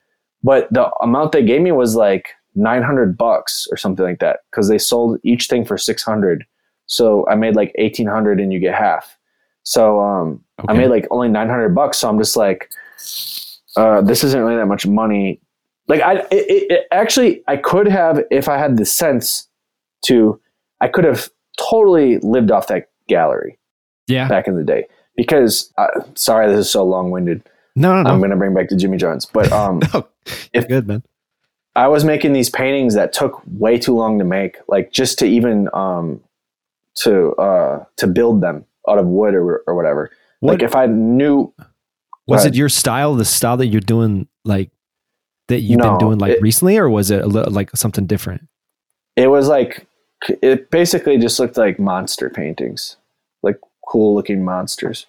But the amount they gave me was like nine hundred bucks or something like that. Cause they sold each thing for six hundred. So I made like eighteen hundred and you get half. So um, okay. I made like only nine hundred bucks. So I'm just like, uh, this isn't really that much money. Like I, it, it, actually I could have, if I had the sense to, I could have totally lived off that gallery yeah. back in the day because I, sorry, this is so long winded, No, no, no. I'm going to bring back to Jimmy John's. But um, no, if good, man. I was making these paintings that took way too long to make, like just to even um, to uh, to build them out of wood or or whatever. What, like if I knew, was it your style, the style that you're doing, like that you've no, been doing like it, recently, or was it a little, like something different? It was like it basically just looked like monster paintings, like cool looking monsters.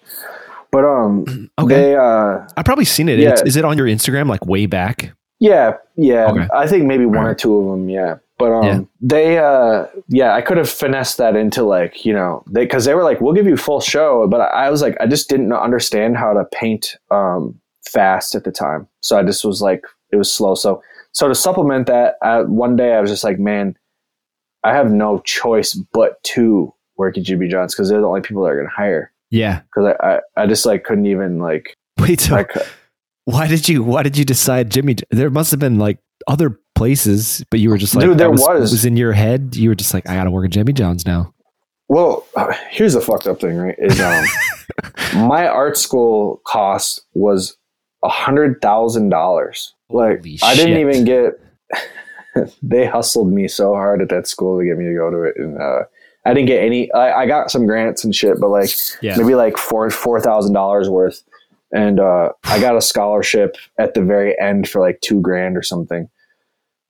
But um, okay. they uh, I've probably seen it. Yeah. It's, is it on your Instagram, like way back? Yeah, yeah. Okay. I think maybe one right. or two of them, yeah. But um, yeah. they, uh, yeah, I could have finessed that into like, you know, they because they were like, we'll give you full show. But I, I was like, I just didn't understand how to paint um, fast at the time. So I just was like, it was slow. So so to supplement that, I, one day I was just like, man, I have no choice but to work at Jimmy John's because they're the only people that are going to hire. Yeah. Because I, I, I just like couldn't even like. Wait, so. Like, Why did you? Why did you decide, Jimmy? There must have been like other places, but you were just like, dude, there was, was. It was in your head. You were just like, I gotta work at Jimmy John's now. Well, here's the fucked up thing, right? Is um, my art school cost was a hundred thousand dollars. Like Holy I didn't shit. even get. They hustled me so hard at that school to get me to go to it, and uh, I didn't get any. I, I got some grants and shit, but like yeah. maybe like four four thousand dollars worth. And uh, I got a scholarship at the very end for like two grand or something.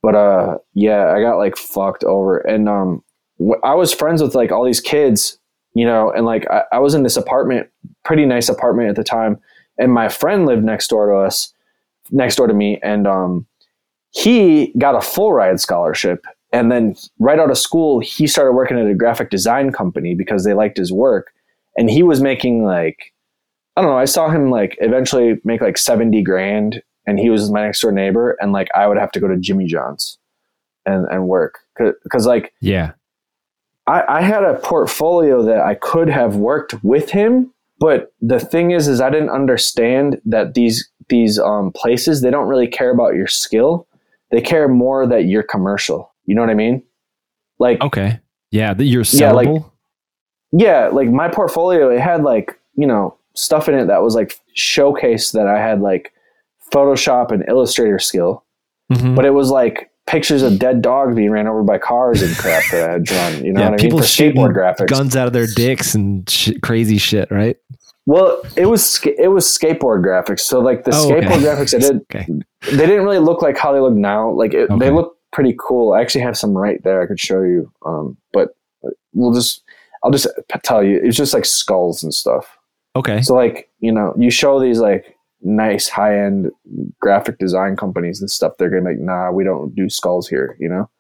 But uh, yeah, I got like fucked over. And um, wh- I was friends with like all these kids, you know, and like I-, I was in this apartment, pretty nice apartment at the time. And my friend lived next door to us, next door to me. And um, he got a full ride scholarship. And then right out of school, he started working at a graphic design company because they liked his work. And he was making like, I don't know. I saw him like eventually make like seventy grand, and he was my next door neighbor. And like, I would have to go to Jimmy John's and, and work. Cause, cause like, yeah, I, I had a portfolio that I could have worked with him. But the thing is, is I didn't understand that these, these um, places, they don't really care about your skill. They care more that you're commercial. You know what I mean? Like, okay. Yeah. That you're sellable. Yeah. Like, yeah, like my portfolio, it had like, you know, stuff in it that was like showcase that I had like Photoshop and Illustrator skill, mm-hmm. but it was like pictures of dead dogs being ran over by cars and crap that I had drawn. You know yeah, what I mean? For skateboard graphics, guns out of their dicks and sh- crazy shit, right? Well, it was ska- it was skateboard graphics. So like the oh, skateboard okay. graphics, I did okay. they didn't really look like how they look now. Like it, okay. they look pretty cool. I actually have some right there I could show you, um, but we'll just I'll just tell you it's just like skulls and stuff. Okay. So like, you know, you show these like nice high end graphic design companies and stuff, they're gonna be like, nah, we don't do skulls here, you know?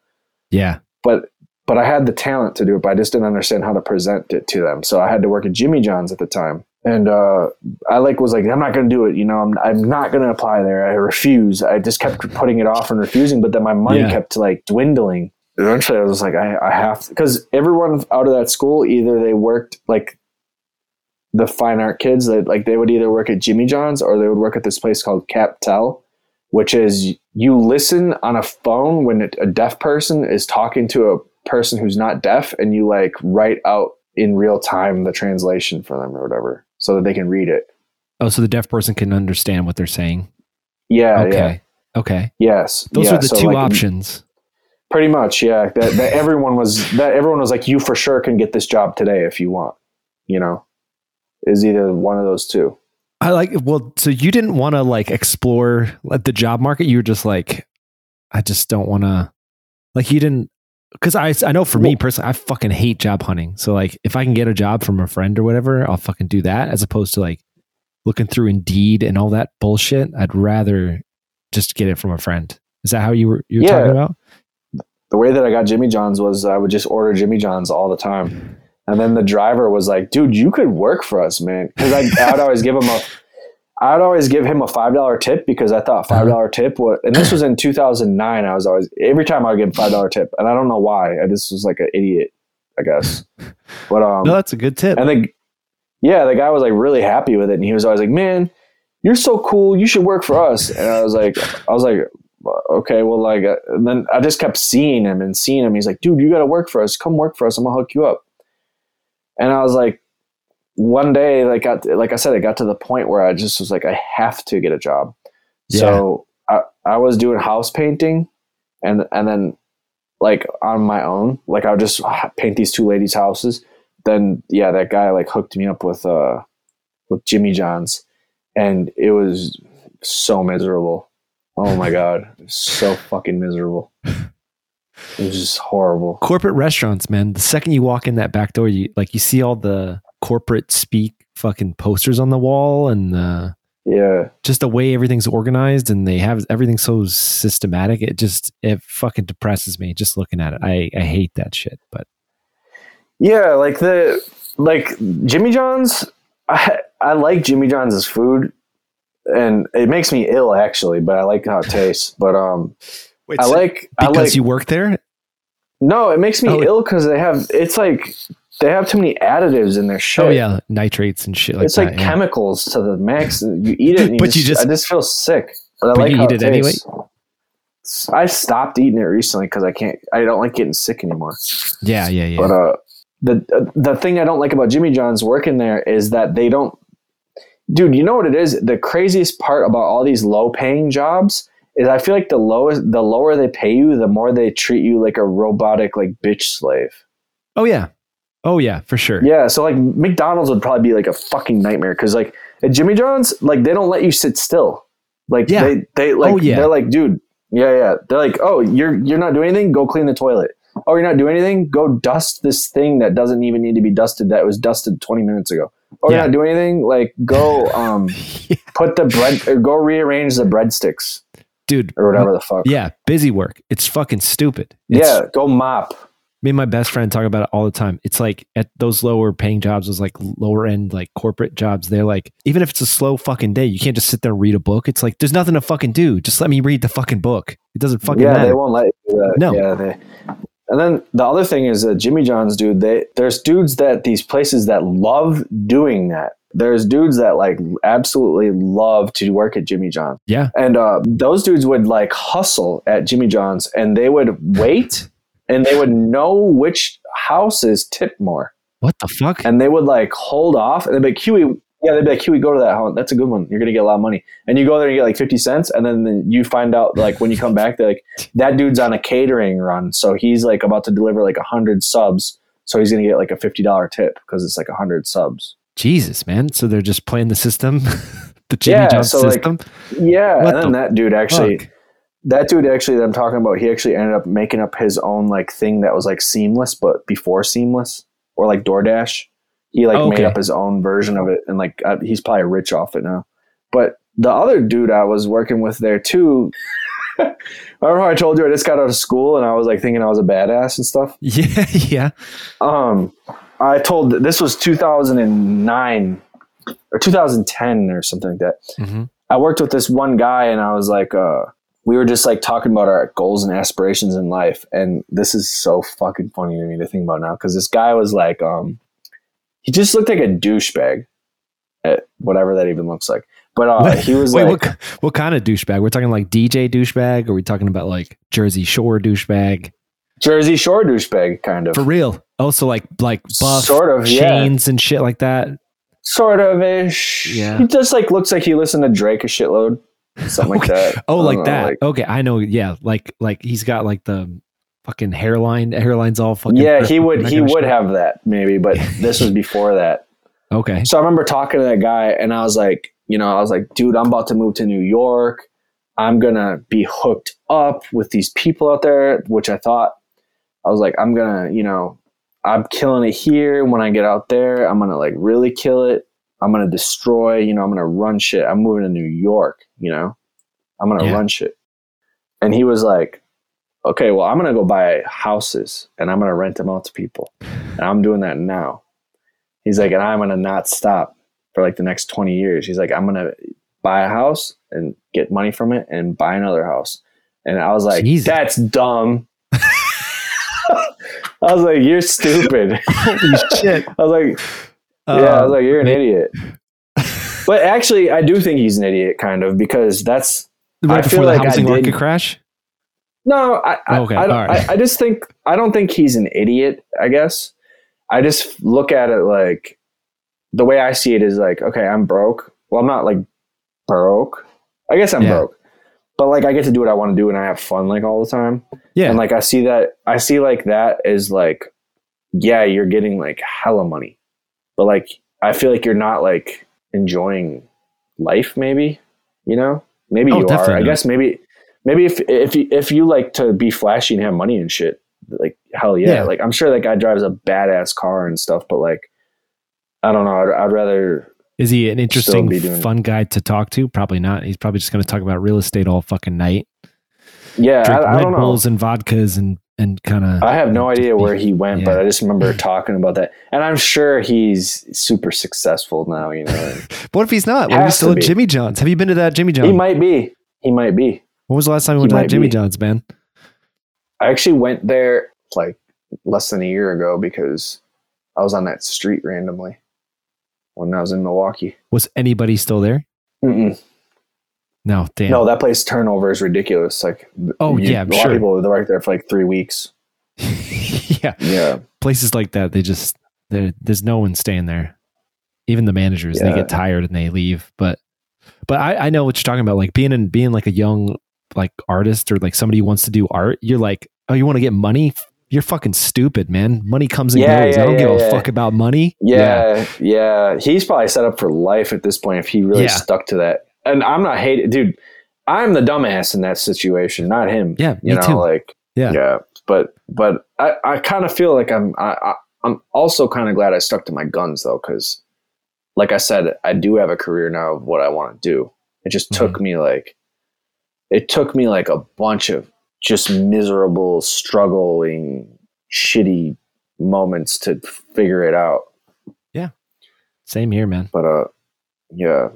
Yeah. But but I had the talent to do it, but I just didn't understand how to present it to them. So I had to work at Jimmy John's at the time. And uh, I like was like, I'm not gonna do it, you know, I'm I'm not gonna apply there. I refuse. I just kept putting it off and refusing, but then my money yeah. kept like dwindling. Eventually I was like, I, I have to, because everyone out of that school, either they worked like the fine art kids that like they would either work at Jimmy John's or they would work at this place called CapTel, which is you listen on a phone when a deaf person is talking to a person who's not deaf, and you like write out in real time the translation for them or whatever so that they can read it. Oh, so the deaf person can understand what they're saying. Yeah. Okay. Yeah. Okay. Yes. Those yeah, are the so two like, options. Pretty much. Yeah. That, that everyone was, that everyone was like, you for sure can get this job today if you want, you know? Is either one of those two. I like, well, so you didn't want to like explore like, the job market. You were just like, I just don't want to, like you didn't, because I, I know for well, me personally, I fucking hate job hunting. So like if I can get a job from a friend or whatever, I'll fucking do that as opposed to like looking through Indeed and all that bullshit. I'd rather just get it from a friend. Is that how you were you were yeah. talking about? The way that I got Jimmy John's was I would just order Jimmy John's all the time. And then the driver was like, dude, you could work for us, man. Because I, I would always give him a, I would always give him a five dollar tip because I thought five dollar tip was, and this was in two thousand nine. I was always, every time I would give him five dollar tip. And I don't know why. I just was like an idiot, I guess. But um, no, that's a good tip. And the, yeah, the guy was like really happy with it. And he was always like, man, you're so cool. You should work for us. And I was like, I was like, okay, well, like, and then I just kept seeing him and seeing him. He's like, dude, you got to work for us. Come work for us. I'm going to hook you up. And I was like, one day, like I, like I said, it got to the point where I just was like, I have to get a job. Yeah. So I, I was doing house painting, and and then like on my own, like I would just paint these two ladies' houses. Then yeah, that guy like hooked me up with uh with Jimmy John's, and it was so miserable. Oh my God, so fucking miserable. It was just horrible. Corporate restaurants, man. The second you walk in that back door, you like you see all the corporate speak fucking posters on the wall, and uh, yeah, just the way everything's organized, and they have everything so systematic. It just it fucking depresses me just looking at it. I I hate that shit. But yeah, like the like Jimmy John's. I I like Jimmy John's food, and it makes me ill actually. But I like how it tastes. But um. Wait, I so like because I like, you work there. No, it makes me oh, ill because they have it's like they have too many additives in their shit. Oh yeah, nitrates and shit. Like it's that, like yeah. chemicals to the max. You eat it, and you but just, you just I just feel sick. But, but I like you how eat it, it anyway. I stopped eating it recently because I can't. I don't like getting sick anymore. Yeah, yeah, yeah. But uh, the uh, the thing I don't like about Jimmy John's working there is that they don't. Dude, you know what it is? The craziest part about all these low-paying jobs. Is I feel like the lowest, the lower they pay you, the more they treat you like a robotic, like bitch slave. Oh yeah, oh yeah, for sure. Yeah, so like McDonald's would probably be like a fucking nightmare because like at Jimmy John's, like they don't let you sit still. Like yeah. they, they like oh, yeah. they're like, dude, yeah, yeah. They're like, oh, you're you're not doing anything. Go clean the toilet. Oh, you're not doing anything. Go dust this thing that doesn't even need to be dusted. That was dusted twenty minutes ago. Oh, yeah. You're not doing anything. Like go, um, yeah. put the bread. Or go rearrange the breadsticks. Dude, or whatever the fuck. Yeah, busy work. It's fucking stupid. It's, yeah, go mop. Me and my best friend talk about it all the time. It's like at those lower paying jobs, those like lower end like corporate jobs. They're like, even if it's a slow fucking day, you can't just sit there and read a book. It's like there's nothing to fucking do. Just let me read the fucking book. It doesn't fucking yeah, matter. Yeah, they won't let you do that. No. Yeah, they, and then the other thing is that Jimmy John's, dude. They there's dudes that these places that love doing that. There's dudes that like absolutely love to work at Jimmy John's. Yeah. And uh, those dudes would like hustle at Jimmy John's, and they would wait and they would know which houses tip more. What the fuck? And they would like hold off and they'd be like, Huey, yeah, they'd be like, Huey, go to that house. That's a good one. You're going to get a lot of money. And you go there and you get like fifty cents. And then you find out like when you come back, they're like, that dude's on a catering run. So he's like about to deliver like one hundred subs. So he's going to get like a fifty dollars tip because it's like one hundred subs. Jesus, man. So they're just playing the system, the Jimmy yeah, John's so system. Like, yeah. What and then the that dude actually, fuck? that dude actually that I'm talking about, he actually ended up making up his own like thing that was like Seamless, but before Seamless or like DoorDash, he like oh, okay. made up his own version of it. And like, I, he's probably rich off it now. But the other dude I was working with there too, remember how I told you I just got out of school and I was like thinking I was a badass and stuff? Yeah. Yeah. Um, I told this was two thousand nine or two thousand ten or something like that. Mm-hmm. I worked with this one guy and I was like, uh, we were just like talking about our goals and aspirations in life. And this is so fucking funny to me to think about now. Cause this guy was like, um, he just looked like a douchebag at whatever that even looks like. But uh, he was Wait, like, what, what kind of douchebag? We're talking like D J douchebag. Or are we talking about like Jersey Shore douchebag? Jersey Shore douchebag kind of. For real. Oh, so like like buff sort of, chains yeah. and shit like that. Sort of ish. Yeah. He just like looks like he listened to Drake a shitload. Something okay. like that. Oh, like know, that. Like, okay, I know, yeah. Like like he's got like the fucking hairline, hairline's all fucking Yeah, he would he would shit. have that maybe, but this was before that. Okay. So I remember talking to that guy and I was like, you know, I was like, dude, I'm about to move to New York. I'm gonna be hooked up with these people out there, which I thought I was like, I'm gonna, you know, I'm killing it here. When I get out there, I'm going to like really kill it. I'm going to destroy, you know, I'm going to run shit. I'm moving to New York, you know, I'm going to yeah. run shit. And he was like, okay, well, I'm going to go buy houses and I'm going to rent them out to people. And I'm doing that now. He's like, and I'm going to not stop for like the next twenty years. He's like, I'm going to buy a house and get money from it and buy another house. And I was like, Jesus. That's dumb. I was like, you're stupid. Holy shit. I was like, yeah, um, I was like, you're an man. idiot. But actually, I do think he's an idiot, kind of, because that's... Right I before feel the like housing I market crash? No, I, I, okay, I, right. I, I just think... I don't think he's an idiot, I guess. I just look at it like, the way I see it is like, okay, I'm broke. Well, I'm not like broke. I guess I'm yeah. broke, but like I get to do what I want to do and I have fun like all the time. Yeah. And like, I see that, I see like that is like, yeah, you're getting like hella money, but like, I feel like you're not like enjoying life. Maybe, you know, maybe oh, you are, I guess maybe, maybe if, if you, if you like to be flashy and have money and shit, like hell yeah. yeah. Like I'm sure that guy drives a badass car and stuff, but like, I don't know. I'd, I'd rather. Is he an interesting, fun guy to talk to? Probably not. He's probably just going to talk about real estate all fucking night. Yeah, drink I, I Red don't Bulls know. and vodkas and and kind of. I have no idea be, where he went, yeah. but I just remember talking about that. And I'm sure he's super successful now. You know. What if he's not? What if he's still at Jimmy John's? Have you been to that Jimmy John's? He might be. He might be. When was the last time you went to that Jimmy John's, man? I actually went there like less than a year ago because I was on that street randomly. When I was in Milwaukee. Was anybody still there? Mm-mm. No, damn. No, that place turnover is ridiculous. Like, oh you, yeah, I'm a sure. lot of people are right there for like three weeks. yeah, yeah. Places like that, they just there's no one staying there. Even the managers, yeah. they get tired and they leave. But, but I, I know what you're talking about. Like being in being like a young like artist or like somebody who wants to do art. You're like, oh, you want to get money. You're fucking stupid, man. Money comes and yeah, goes. Yeah, I don't yeah, give a yeah. fuck about money. Yeah, yeah, yeah. He's probably set up for life at this point if he really yeah. stuck to that. And I'm not hating, dude. I'm the dumbass in that situation, not him. Yeah, you me know, too. Like yeah, yeah. But but I, I kind of feel like I'm I, I I'm also kind of glad I stuck to my guns though, because like I said, I do have a career now of what I want to do. It just mm-hmm. took me like it took me like a bunch of. Just miserable, struggling, shitty moments to figure it out. Yeah. Same here, man. But, uh, yeah.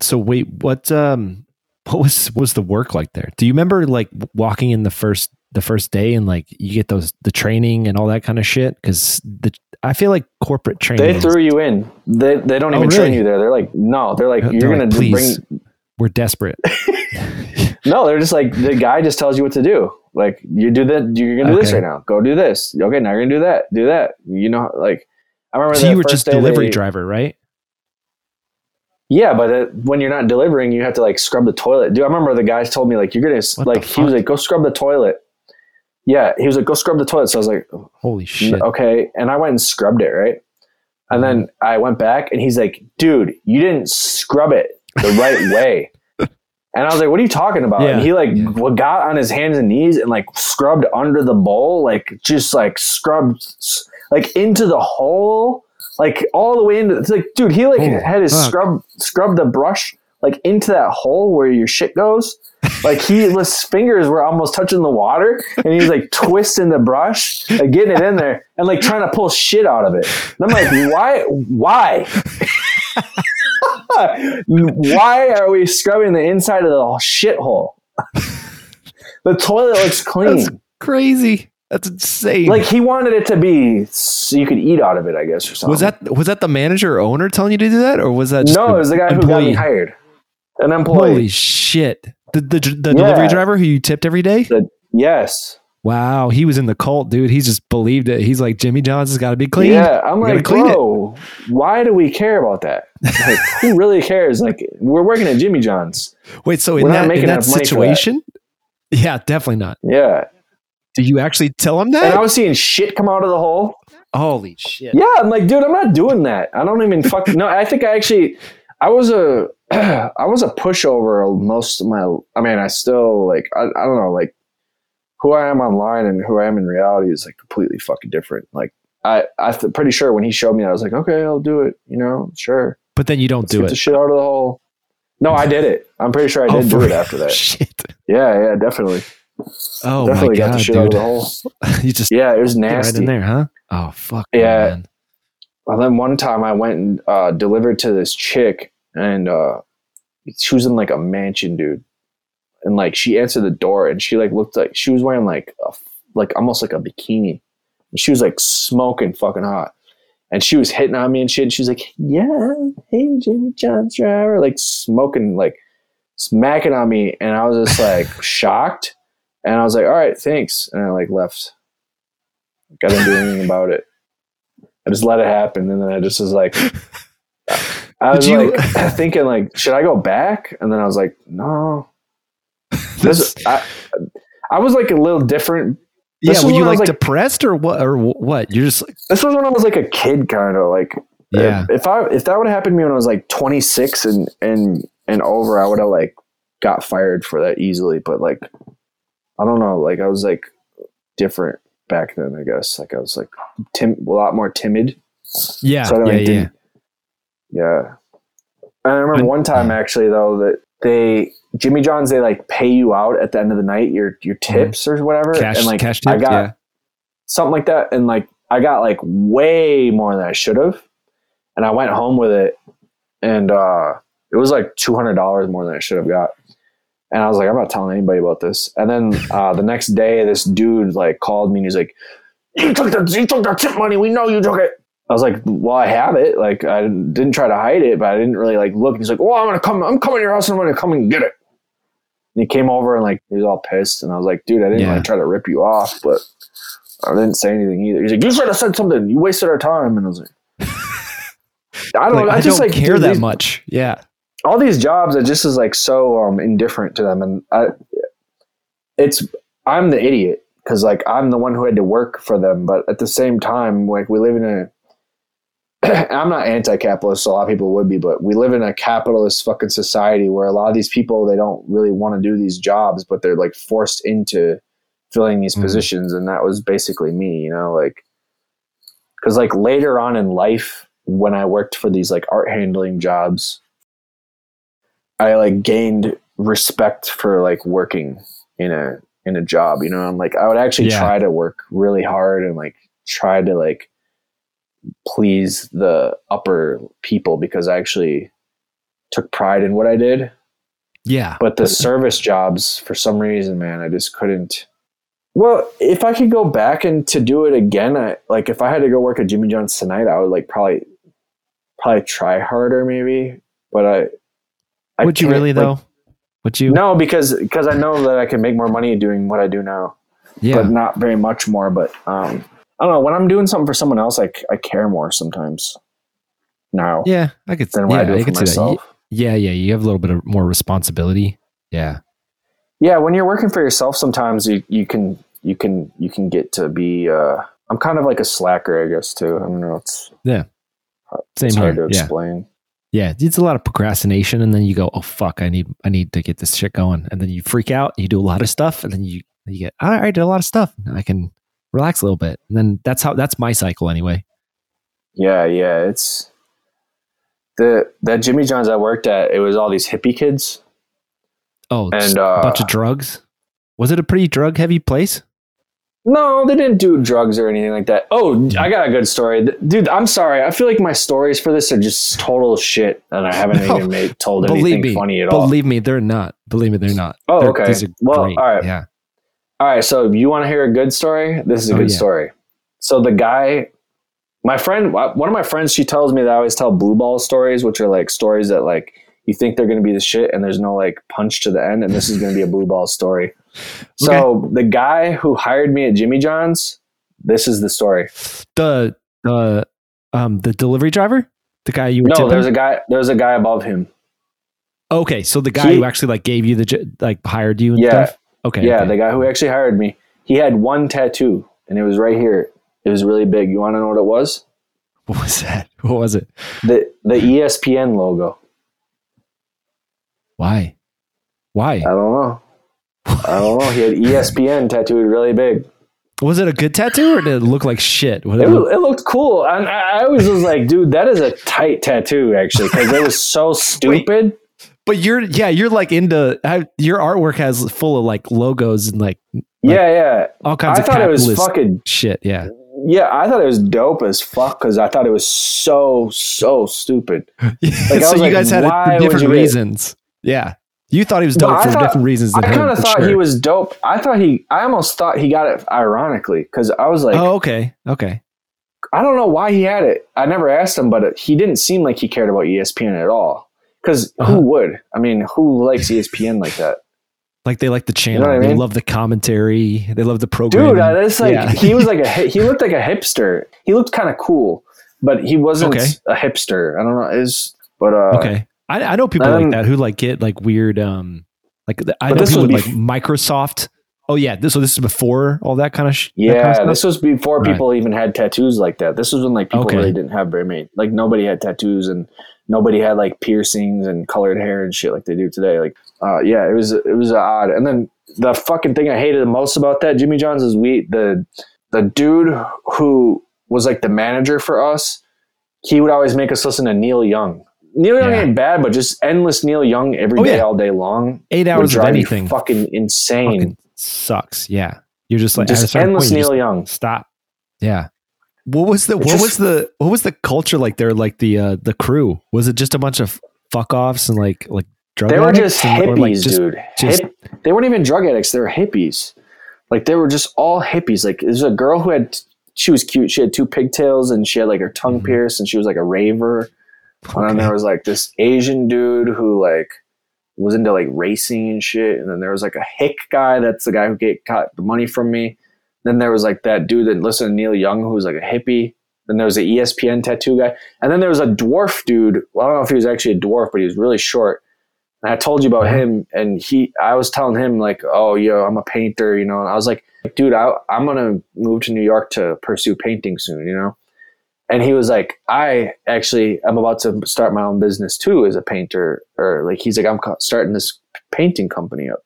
So wait, what, um, what was, what was the work like there? Do you remember like walking in the first, the first day and like you get those, the training and all that kind of shit? Cause the, I feel like corporate training. They threw you in. They, they don't oh, even really? train you there. They're like, no, they're like, they're you're like, going to bring. We're desperate. No, they're just like, the guy just tells you what to do. Like, you do that, you're going to do okay. this right now. Go do this. Okay, now you're going to do that. Do that. You know, like, I remember so that you were first just delivery they, driver, right? Yeah, but uh, when you're not delivering, you have to, like, scrub the toilet. Dude, I remember the guy told me, like, you're going to, like, he was like, go scrub the toilet. Yeah, he was like, go scrub the toilet. So I was like, holy shit. Okay, and I went and scrubbed it, right? And then I went back, and he's like, dude, you didn't scrub it the right way. And I was like, what are you talking about? Yeah, and he like yeah. got on his hands and knees and like scrubbed under the bowl, like just like scrubbed like into the hole, like all the way into it's like, dude, he like oh, had his fuck. scrub, scrubbed the brush like into that hole where your shit goes. Like he, his fingers were almost touching the water and he's like twisting the brush, like getting it in there and like trying to pull shit out of it. And I'm like, why, why? Why are we scrubbing the inside of the shithole? The toilet looks clean. That's crazy. That's insane. Like he wanted it to be so you could eat out of it, I guess, or something. Was that was that the manager or owner telling you to do that, or was that just no? It was the guy employee. who got me hired, an employee. Holy shit! The the, the yeah. delivery driver who you tipped every day. The, yes. Wow, he was in the cult, dude. He just believed it. He's like, Jimmy John's has got to be clean. Yeah, I'm like, bro, why do we care about that? Like, who really cares? Like, we're working at Jimmy John's. Wait, so in we're that, not making in that situation? That. Yeah, definitely not. Yeah. Did you actually tell him that? And I was seeing shit come out of the hole. Holy shit. Yeah, I'm like, dude, I'm not doing that. I don't even fucking... No, I think I actually... I was a... I was a pushover most of my... I mean, I still, like... I, I don't know, like... Who I am online and who I am in reality is like completely fucking different. Like I, I'm pretty sure when he showed me that, I was like, okay, I'll do it. You know, sure. But then you don't Let's do get it. The shit out of the hole. No, I did it. I'm pretty sure I did oh, do it after that. Shit. Yeah, yeah, definitely. Oh definitely my god, got the shit dude! Out of the hole. You just yeah, it was nasty right in there, huh? Oh fuck. Yeah. Man. Well, then one time I went and uh, delivered to this chick, and uh, she was in like a mansion, dude. And like she answered the door, and she like looked like she was wearing like a, like almost like a bikini, and she was like smoking fucking hot, and she was hitting on me and shit. And she was like, "Yeah, hey Jimmy John's driver," like smoking, like smacking on me, and I was just like shocked, and I was like, "All right, thanks," and I like left. Like, I didn't do anything about it. I just let it happen, and then I just was like, I was you, like thinking like, should I go back? And then I was like, no. This I, I was like a little different. This yeah, were you like, like depressed or what? Or what? You're just like, this was when I was like a kid, kind of like. Yeah. If I if that would have happened to me when I was like twenty-six and and and over, I would have like got fired for that easily. But like, I don't know. Like I was like different back then. I guess like I was like tim a lot more timid. Yeah. So I yeah, like, yeah. Yeah. And I remember one time actually though that they Jimmy John's they like pay you out at the end of the night your your tips mm-hmm. or whatever cash, and like cash tips, I got yeah. something like that and like I got like way more than I should have and I went home with it and uh it was like two hundred dollars more than I should have got and I was like I'm not telling anybody about this and then uh the next day this dude like called me and he's like you took the you took the tip money we know you took it. I was like, well, I have it. Like, I didn't try to hide it, but I didn't really like look. He's like, well, I'm gonna come. I'm coming to your house, and I'm gonna come and get it. And he came over and like he was all pissed, and I was like, dude, I didn't yeah. like try to rip you off, but I didn't say anything either. He's like, you should have said something. You wasted our time. And I was like, I don't. Like, I, I just don't like care dude, that these, much. Yeah. All these jobs are just is like so um, indifferent to them, and I, it's I'm the idiot because like I'm the one who had to work for them, but at the same time, like we live in a I'm not anti-capitalist, so a lot of people would be, but we live in a capitalist fucking society where a lot of these people, they don't really want to do these jobs, but they're like forced into filling these mm-hmm. positions. And that was basically me, you know, like, cause like later on in life, when I worked for these like art handling jobs, I like gained respect for like working in a, in a job, you know, I'm like, I would actually yeah. try to work really hard and like try to like, please the upper people because I actually took pride in what I did. Yeah. But the service jobs, for some reason, man, I just couldn't. Well, if I could go back and to do it again, I like if I had to go work at Jimmy John's tonight, I would like probably probably try harder maybe. But I, I would you really like, though? Would you? No, because because I know that I can make more money doing what I do now. Yeah. But not very much more, but um I don't know. When I'm doing something for someone else, I, I care more sometimes now. Yeah, I could. Than when yeah, I do it I for myself. That. Yeah, yeah. You have a little bit of more responsibility. Yeah, yeah. When you're working for yourself, sometimes you, you can you can you can get to be. Uh, I'm kind of like a slacker, I guess. Too. I don't know. It's yeah. Same it's hard here. To explain. Yeah. yeah, it's a lot of procrastination, and then you go, "Oh fuck, I need I need to get this shit going," and then you freak out. You do a lot of stuff, and then you you get, "All right, I did a lot of stuff. I can." Relax a little bit. And then that's how, that's my cycle anyway. Yeah. Yeah. It's the, that Jimmy John's I worked at, it was all these hippie kids. Oh, and uh, a bunch of drugs. Was it a pretty drug heavy place? No, they didn't do drugs or anything like that. Oh, I got a good story. Dude, I'm sorry. I feel like my stories for this are just total shit and I haven't no, even made, told anything me, funny at believe all. Believe me, they're not. Believe me, they're not. Oh, they're, okay. Well, great. All right. Yeah. All right, so you want to hear a good story? This is a oh, good yeah. story. So the guy, my friend, one of my friends, she tells me that I always tell blue ball stories, which are like stories that like you think they're going to be the shit and there's no like punch to the end. And this is going to be a blue ball story. So okay. The guy who hired me at Jimmy John's, this is the story. The uh, um the delivery driver? The guy you were No, there's a guy there's a guy above him. Okay, so the guy he, who actually like gave you the like hired you and yeah. stuff? Okay. Yeah, okay. The guy who actually hired me, he had one tattoo, and it was right here. It was really big. You want to know what it was? What was that? What was it? The the E S P N logo. Why? Why? I don't know. I don't know. He had E S P N tattooed really big. Was it a good tattoo, or did it look like shit? It, it, look? It looked cool. And I, I always was like, dude, that is a tight tattoo, actually, because it was so stupid. Wait. But you're, yeah, you're like into, your artwork has full of like logos and like, like yeah, yeah, all kinds I of thought it was fucking shit. Yeah. Yeah. I thought it was dope as fuck because I thought it was so, so stupid. Like, so you like, guys had a, different reasons. Get... Yeah. You thought he was dope but for thought, different reasons. Than I kind of thought sure. he was dope. I thought he, I almost thought he got it ironically because I was like, oh, okay. Okay. I don't know why he had it. I never asked him, but he didn't seem like he cared about E S P N at all. Because who uh-huh. would? I mean, who likes E S P N like that? Like they like the channel. You know what I mean? They love the commentary. They love the program. Dude, that's like yeah. he was like a he looked like a hipster. He looked kind of cool, but he wasn't okay. a hipster. I don't know. Is But uh, okay, I, I know people um, like that who like get like weird, um, like I know people with, like f- Microsoft. Oh yeah, this, so this is before all that kind of sh- yeah, kind of this was before people right. even had tattoos like that. This was when like people okay. really didn't have very many. Like nobody had tattoos and nobody had like piercings and colored hair and shit like they do today. Like uh, yeah, it was it was odd. And then the fucking thing I hated the most about that Jimmy John's is we the the dude who was like the manager for us. He would always make us listen to Neil Young. Neil Young yeah. ain't bad, but just endless Neil Young every oh, day, yeah. all day long. Eight hours of anything, fucking insane. Fucking sucks. Yeah, you're just like just endless point, Neil just Young. Stop. Yeah. What was the what just, was the what was the culture like there? Like the uh, the crew, was it just a bunch of fuck offs and like like drug? They were addicts just hippies, like just, dude. Just, Hip, they weren't even drug addicts. They were hippies. Like they were just all hippies. Like there's a girl who had. She was cute. She had two pigtails and she had like her tongue mm-hmm. pierced and she was like a raver. Okay. And then there was like this Asian dude who like was into like racing and shit. And then there was like a hick guy. That's the guy who get, got the money from me. Then there was like that dude that listened to Neil Young who was like a hippie. Then there was the E S P N tattoo guy. And then there was a dwarf dude. Well, I don't know if he was actually a dwarf, but he was really short. And I told you about mm-hmm. him. And he, I was telling him like, oh, yo, I'm a painter, you know. And I was like, dude, I, I'm gonna move to New York to pursue painting soon, you know. And he was like, I actually, I'm about to start my own business too as a painter, or like he's like, I'm starting this painting company up.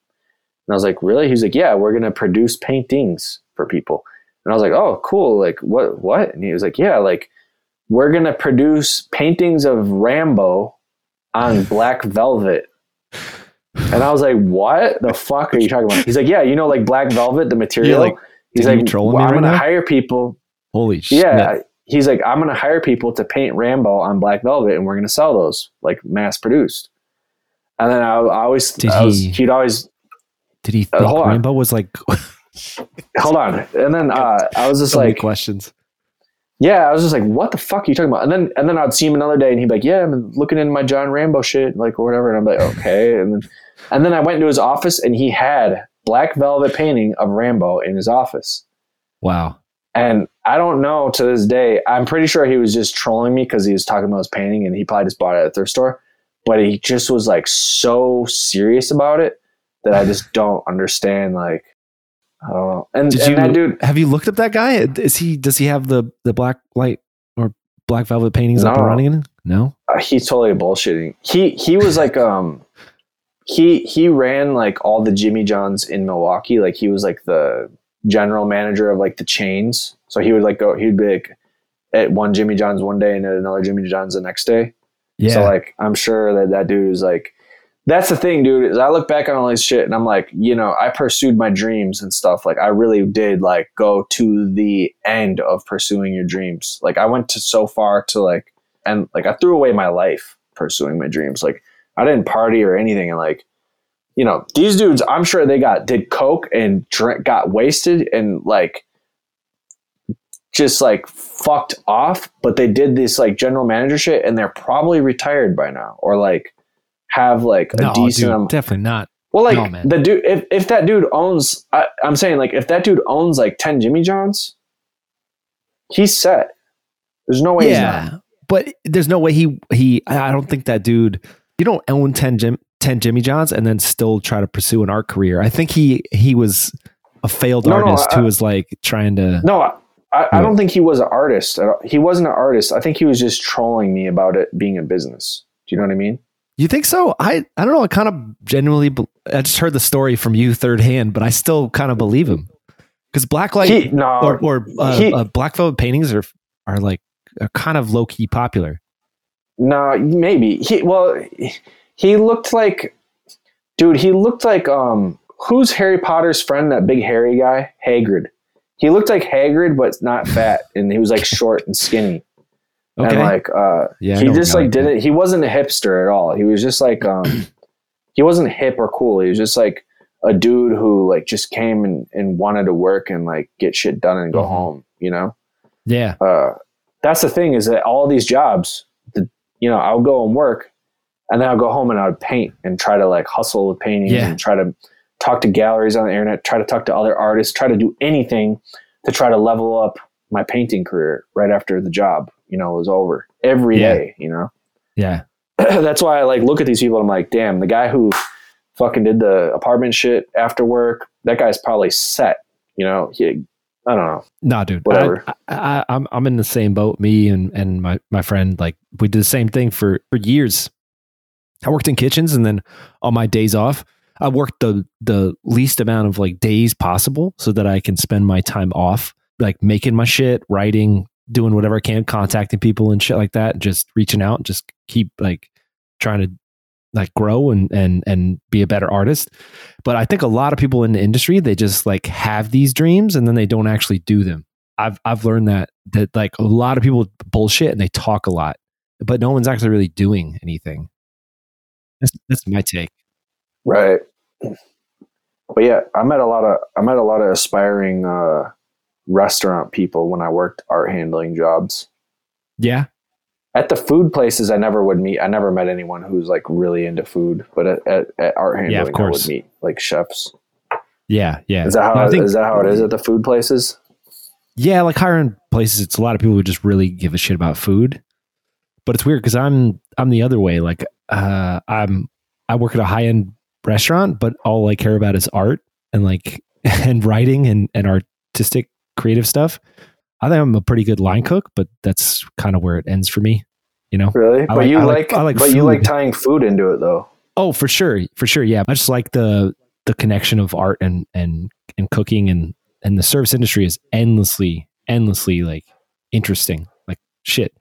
And I was like, really? He's like, yeah, we're gonna produce paintings for people. And I was like, oh, cool. Like, what? What? And he was like, yeah, like we're gonna produce paintings of Rambo on black velvet. And I was like, what the fuck are you talking about? He's like, yeah, you know, like black velvet, the material. Yeah, like, he's like, well, I'm right going to hire people. Holy shit. Yeah. He's like, I'm going to hire people to paint Rambo on black velvet and we're going to sell those like mass produced. And then I, I always, did I was, he, he'd always. Did he think uh, Rambo on. was like. Hold on. And then uh, I was just so like. questions. Yeah. I was just like, what the fuck are you talking about? And then, and then I'd see him another day and he'd be like, yeah, I'm looking into my John Rambo shit, like or whatever. And I'm like, okay. And then. And then I went into his office and he had black velvet painting of Rambo in his office. Wow. And I don't know to this day, I'm pretty sure he was just trolling me because he was talking about his painting and he probably just bought it at a thrift store, but he just was like so serious about it that I just don't understand. Like, I don't know. And, Did and you, that dude, have you looked up that guy? Is he, does he have the, the black light or black velvet paintings no. up and running? No, uh, he's totally bullshitting. He, he was like, um, He he ran like all the Jimmy John's in Milwaukee. Like he was like the general manager of like the chains. So he would like go, he'd be like at one Jimmy John's one day and at another Jimmy John's the next day. Yeah. So like, I'm sure that that dude is like, that's the thing, dude, is I look back on all this shit and I'm like, you know, I pursued my dreams and stuff. Like I really did like go to the end of pursuing your dreams. Like I went to so far to like, and like I threw away my life pursuing my dreams. Like, I didn't party or anything. And like, you know, these dudes, I'm sure they got, did coke and drink, got wasted and like, just like fucked off, but they did this like general manager shit and they're probably retired by now or like have like a no, decent. Dude, um, definitely not. Well, like no, the dude, if, if that dude owns, I, I'm saying like, if that dude owns like ten Jimmy John's, he's set. There's no way. Yeah, he's not. But there's no way he, he, I don't think that dude, you don't own ten, Jim, ten Jimmy John's and then still try to pursue an art career. I think he, he was a failed no, artist no, I, who was like trying to... No, I, I, I don't think he was an artist. He wasn't an artist. I think he was just trolling me about it being a business. Do you know what I mean? You think so? I, I don't know. I kind of genuinely... I just heard the story from you third hand, but I still kind of believe him. Because blacklight no, or, or uh, he, uh, black velvet paintings are, are like are kind of low-key popular. No, maybe he. Well, he looked like, dude. He looked like um, who's Harry Potter's friend? That big hairy guy, Hagrid. He looked like Hagrid, but not fat, and he was like short and skinny. Okay. And like, uh, yeah, he just like didn't. He wasn't a hipster at all. He was just like, um, he wasn't hip or cool. He was just like a dude who like just came and, and wanted to work and like get shit done and go mm-hmm. home. You know? Yeah. Uh, that's the thing is that all these jobs. You know, I'll go and work and then I'll go home and I'll paint and try to like hustle with paintings yeah. and try to talk to galleries on the internet, try to talk to other artists, try to do anything to try to level up my painting career right after the job, you know, was over every yeah. day, you know? Yeah. that's why I like look at these people and I'm like, damn, the guy who fucking did the apartment shit after work, that guy's probably set, you know? He, I don't know. Nah, dude. Whatever. I, I, I'm I'm in the same boat. Me and, and my, my friend, like, we did the same thing for, for years. I worked in kitchens, and then on my days off, I worked the the least amount of like days possible so that I can spend my time off, like making my shit, writing, doing whatever I can, contacting people and shit like that, and just reaching out and just keep like trying to like grow and and and be a better artist. But I think a lot of people in the industry, they just like have these dreams and then they don't actually do them. I've I've learned that that like a lot of people bullshit and they talk a lot, but no one's actually really doing anything. That's that's my take. Right. But yeah, I met a lot of I met a lot of aspiring uh, restaurant people when I worked art handling jobs. Yeah. At the food places, I never would meet. I never met anyone who's like really into food, but at, at, at art handling, yeah, of course, I would meet like chefs. Yeah, yeah. Is that how no, I think, is that how it is at the food places? Yeah, like higher end places, it's a lot of people who just really give a shit about food. But it's weird because I'm I'm the other way. Like uh, I'm I work at a high end restaurant, but all I care about is art and like and writing and and artistic creative stuff. I think I'm a pretty good line cook, but that's kind of where it ends for me, you know? Really? I but like, you I like, I like, but food. You like tying food into it though. Oh, for sure. For sure. Yeah. I just like the, the connection of art and, and, and cooking and, and the service industry is endlessly, endlessly like interesting. Like shit.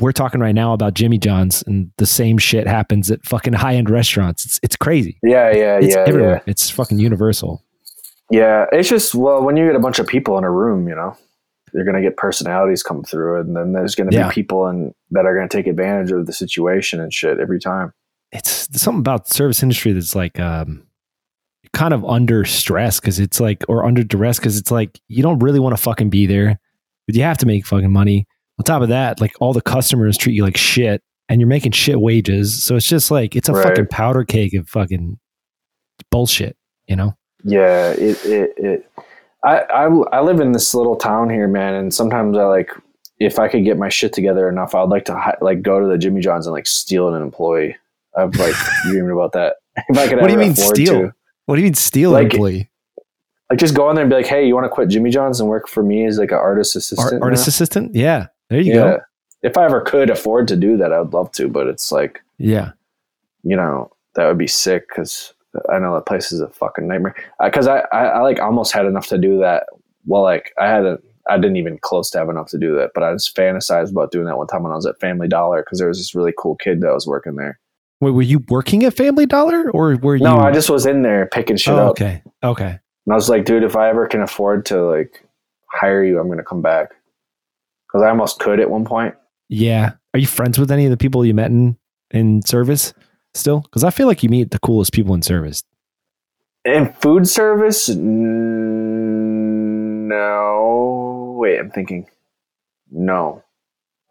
We're talking right now about Jimmy John's and the same shit happens at fucking high-end restaurants. It's it's crazy. Yeah. Yeah. It's yeah. Everywhere. Yeah. It's fucking universal. Yeah. It's just, well, when you get a bunch of people in a room, you know, you're going to get personalities come through, and then there's going to yeah. be people and that are going to take advantage of the situation and shit every time. It's something about the service industry that's like um, kind of under stress because it's like, or under duress because it's like, you don't really want to fucking be there, but you have to make fucking money. On top of that, like all the customers treat you like shit and you're making shit wages. So it's just like, it's a right. fucking powder cake of fucking bullshit, you know? Yeah, it it it. I, I, I live in this little town here, man. And sometimes I like, if I could get my shit together enough, I'd like to like go to the Jimmy John's and like steal an employee. I've like dreamed about that. If I could what do you mean steal? To. What do you mean steal like, an employee? Like just go in there and be like, hey, you want to quit Jimmy John's and work for me as like an artist assistant? Art, artist assistant? Yeah. There you yeah. go. If I ever could afford to do that, I would love to, but it's like, yeah, you know, that would be sick. Cause I know that place is a fucking nightmare. Uh, Cause I, I, I like almost had enough to do that. Well, like I had a, I didn't even close to have enough to do that, but I just fantasized about doing that one time when I was at Family Dollar. Cause there was this really cool kid that was working there. Wait, were you working at Family Dollar or were you? No, I just was in there picking shit oh, up. Okay. Okay. And I was like, dude, if I ever can afford to like hire you, I'm going to come back. Cause I almost could at one point. Yeah. Are you friends with any of the people you met in, in service? Still, because I feel like you meet the coolest people in service. In food service? N- no. Wait, I'm thinking. No.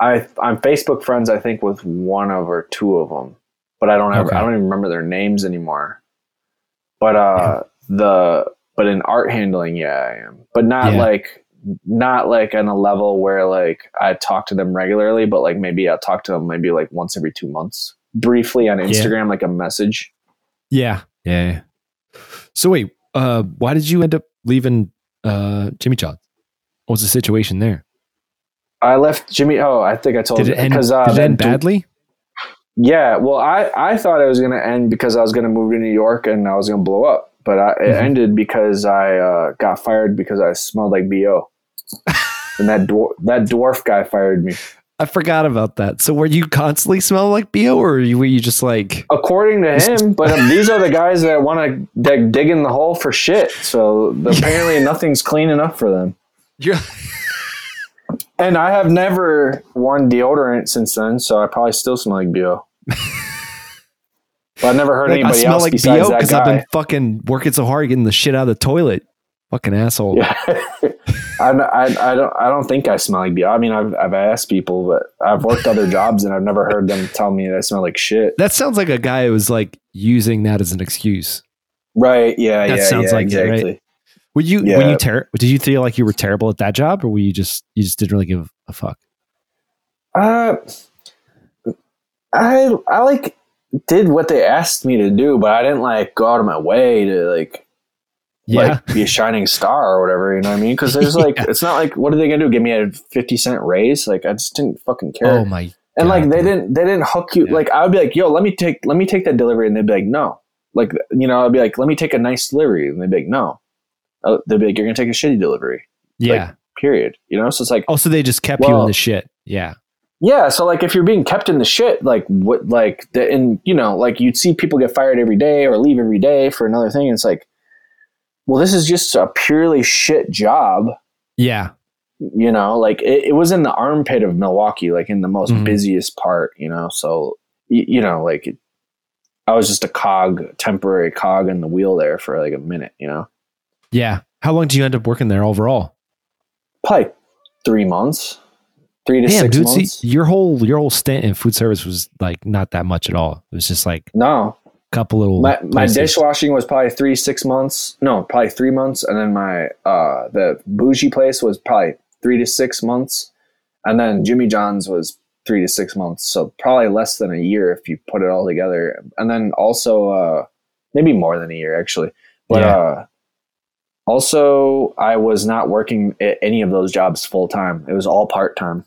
I, I'm Facebook friends, I think, with one of or two of them. But I don't have, okay. I don't even remember their names anymore. But uh, yeah. the but in art handling, yeah, I am. But not yeah. like not like on a level where like I talk to them regularly, but like maybe I talk to them maybe like once every two months. Briefly on Instagram, yeah. like a message. Yeah. Yeah. So wait, uh, why did you end up leaving uh, Jimmy John's? What was the situation there? I left Jimmy. Oh, I think I told you. Did it end, uh, did it end badly? Yeah. Well, I, I thought it was going to end because I was going to move to New York and I was going to blow up, but I, mm-hmm. it ended because I uh, got fired because I smelled like B O and that dwar- that dwarf guy fired me. I forgot about that. So were you constantly smelling like B O or were you just like... According to him, but um, these are the guys that want to dig, dig in the hole for shit. So apparently nothing's clean enough for them. You're... And I have never worn deodorant since then, so I probably still smell like B O But I've never heard like, anybody else like besides B O that guy. I smell like B O because I've been fucking working so hard getting the shit out of the toilet. Fucking asshole. Yeah. I, I, I don't I don't think I smell like B O. I mean, I've I've asked people, but I've worked other jobs and I've never heard them tell me that I smell like shit. That sounds like a guy who was like using that as an excuse. Right. Yeah. That yeah, sounds yeah, like exactly. it, right? Were you yeah. when you ter- did you feel like you were terrible at that job, or were you just you just didn't really give a fuck? Uh I I like did what they asked me to do, but I didn't like go out of my way to like yeah. like be a shining star or whatever, you know what I mean? Because there's like yeah. it's not like what are they gonna do? Give me a fifty cent raise? Like I just didn't fucking care. Oh my! And God, like they man. didn't they didn't hook you. Yeah. Like I would be like, yo, let me take let me take that delivery, and they'd be like, no. Like you know, I'd be like, let me take a nice delivery, and they'd be like, no. Uh, they'd be like, you're gonna take a shitty delivery. Yeah. Like, period. You know, so it's like, oh, so they just kept well, you in the shit. Yeah. Yeah, so like if you're being kept in the shit, like what, like the, and you know, like you'd see people get fired every day or leave every day for another thing. And it's like, well, this is just a purely shit job. Yeah, you know, like it, it was in the armpit of Milwaukee, like in the most mm-hmm. busiest part, you know. So you, you know, like it, I was just a cog, temporary cog in the wheel there for like a minute, you know. Yeah, how long do you end up working there overall? Probably three months. Three to Damn, six dude, months. See, your whole your whole stint in food service was like not that much at all. It was just like no, a couple little. My, my dishwashing was probably three six months. No, probably three months, and then my uh, the bougie place was probably three to six months, and then Jimmy John's was three to six months. So probably less than a year if you put it all together, and then also uh, maybe more than a year actually. But yeah. uh, also, I was not working at any of those jobs full time. It was all part time.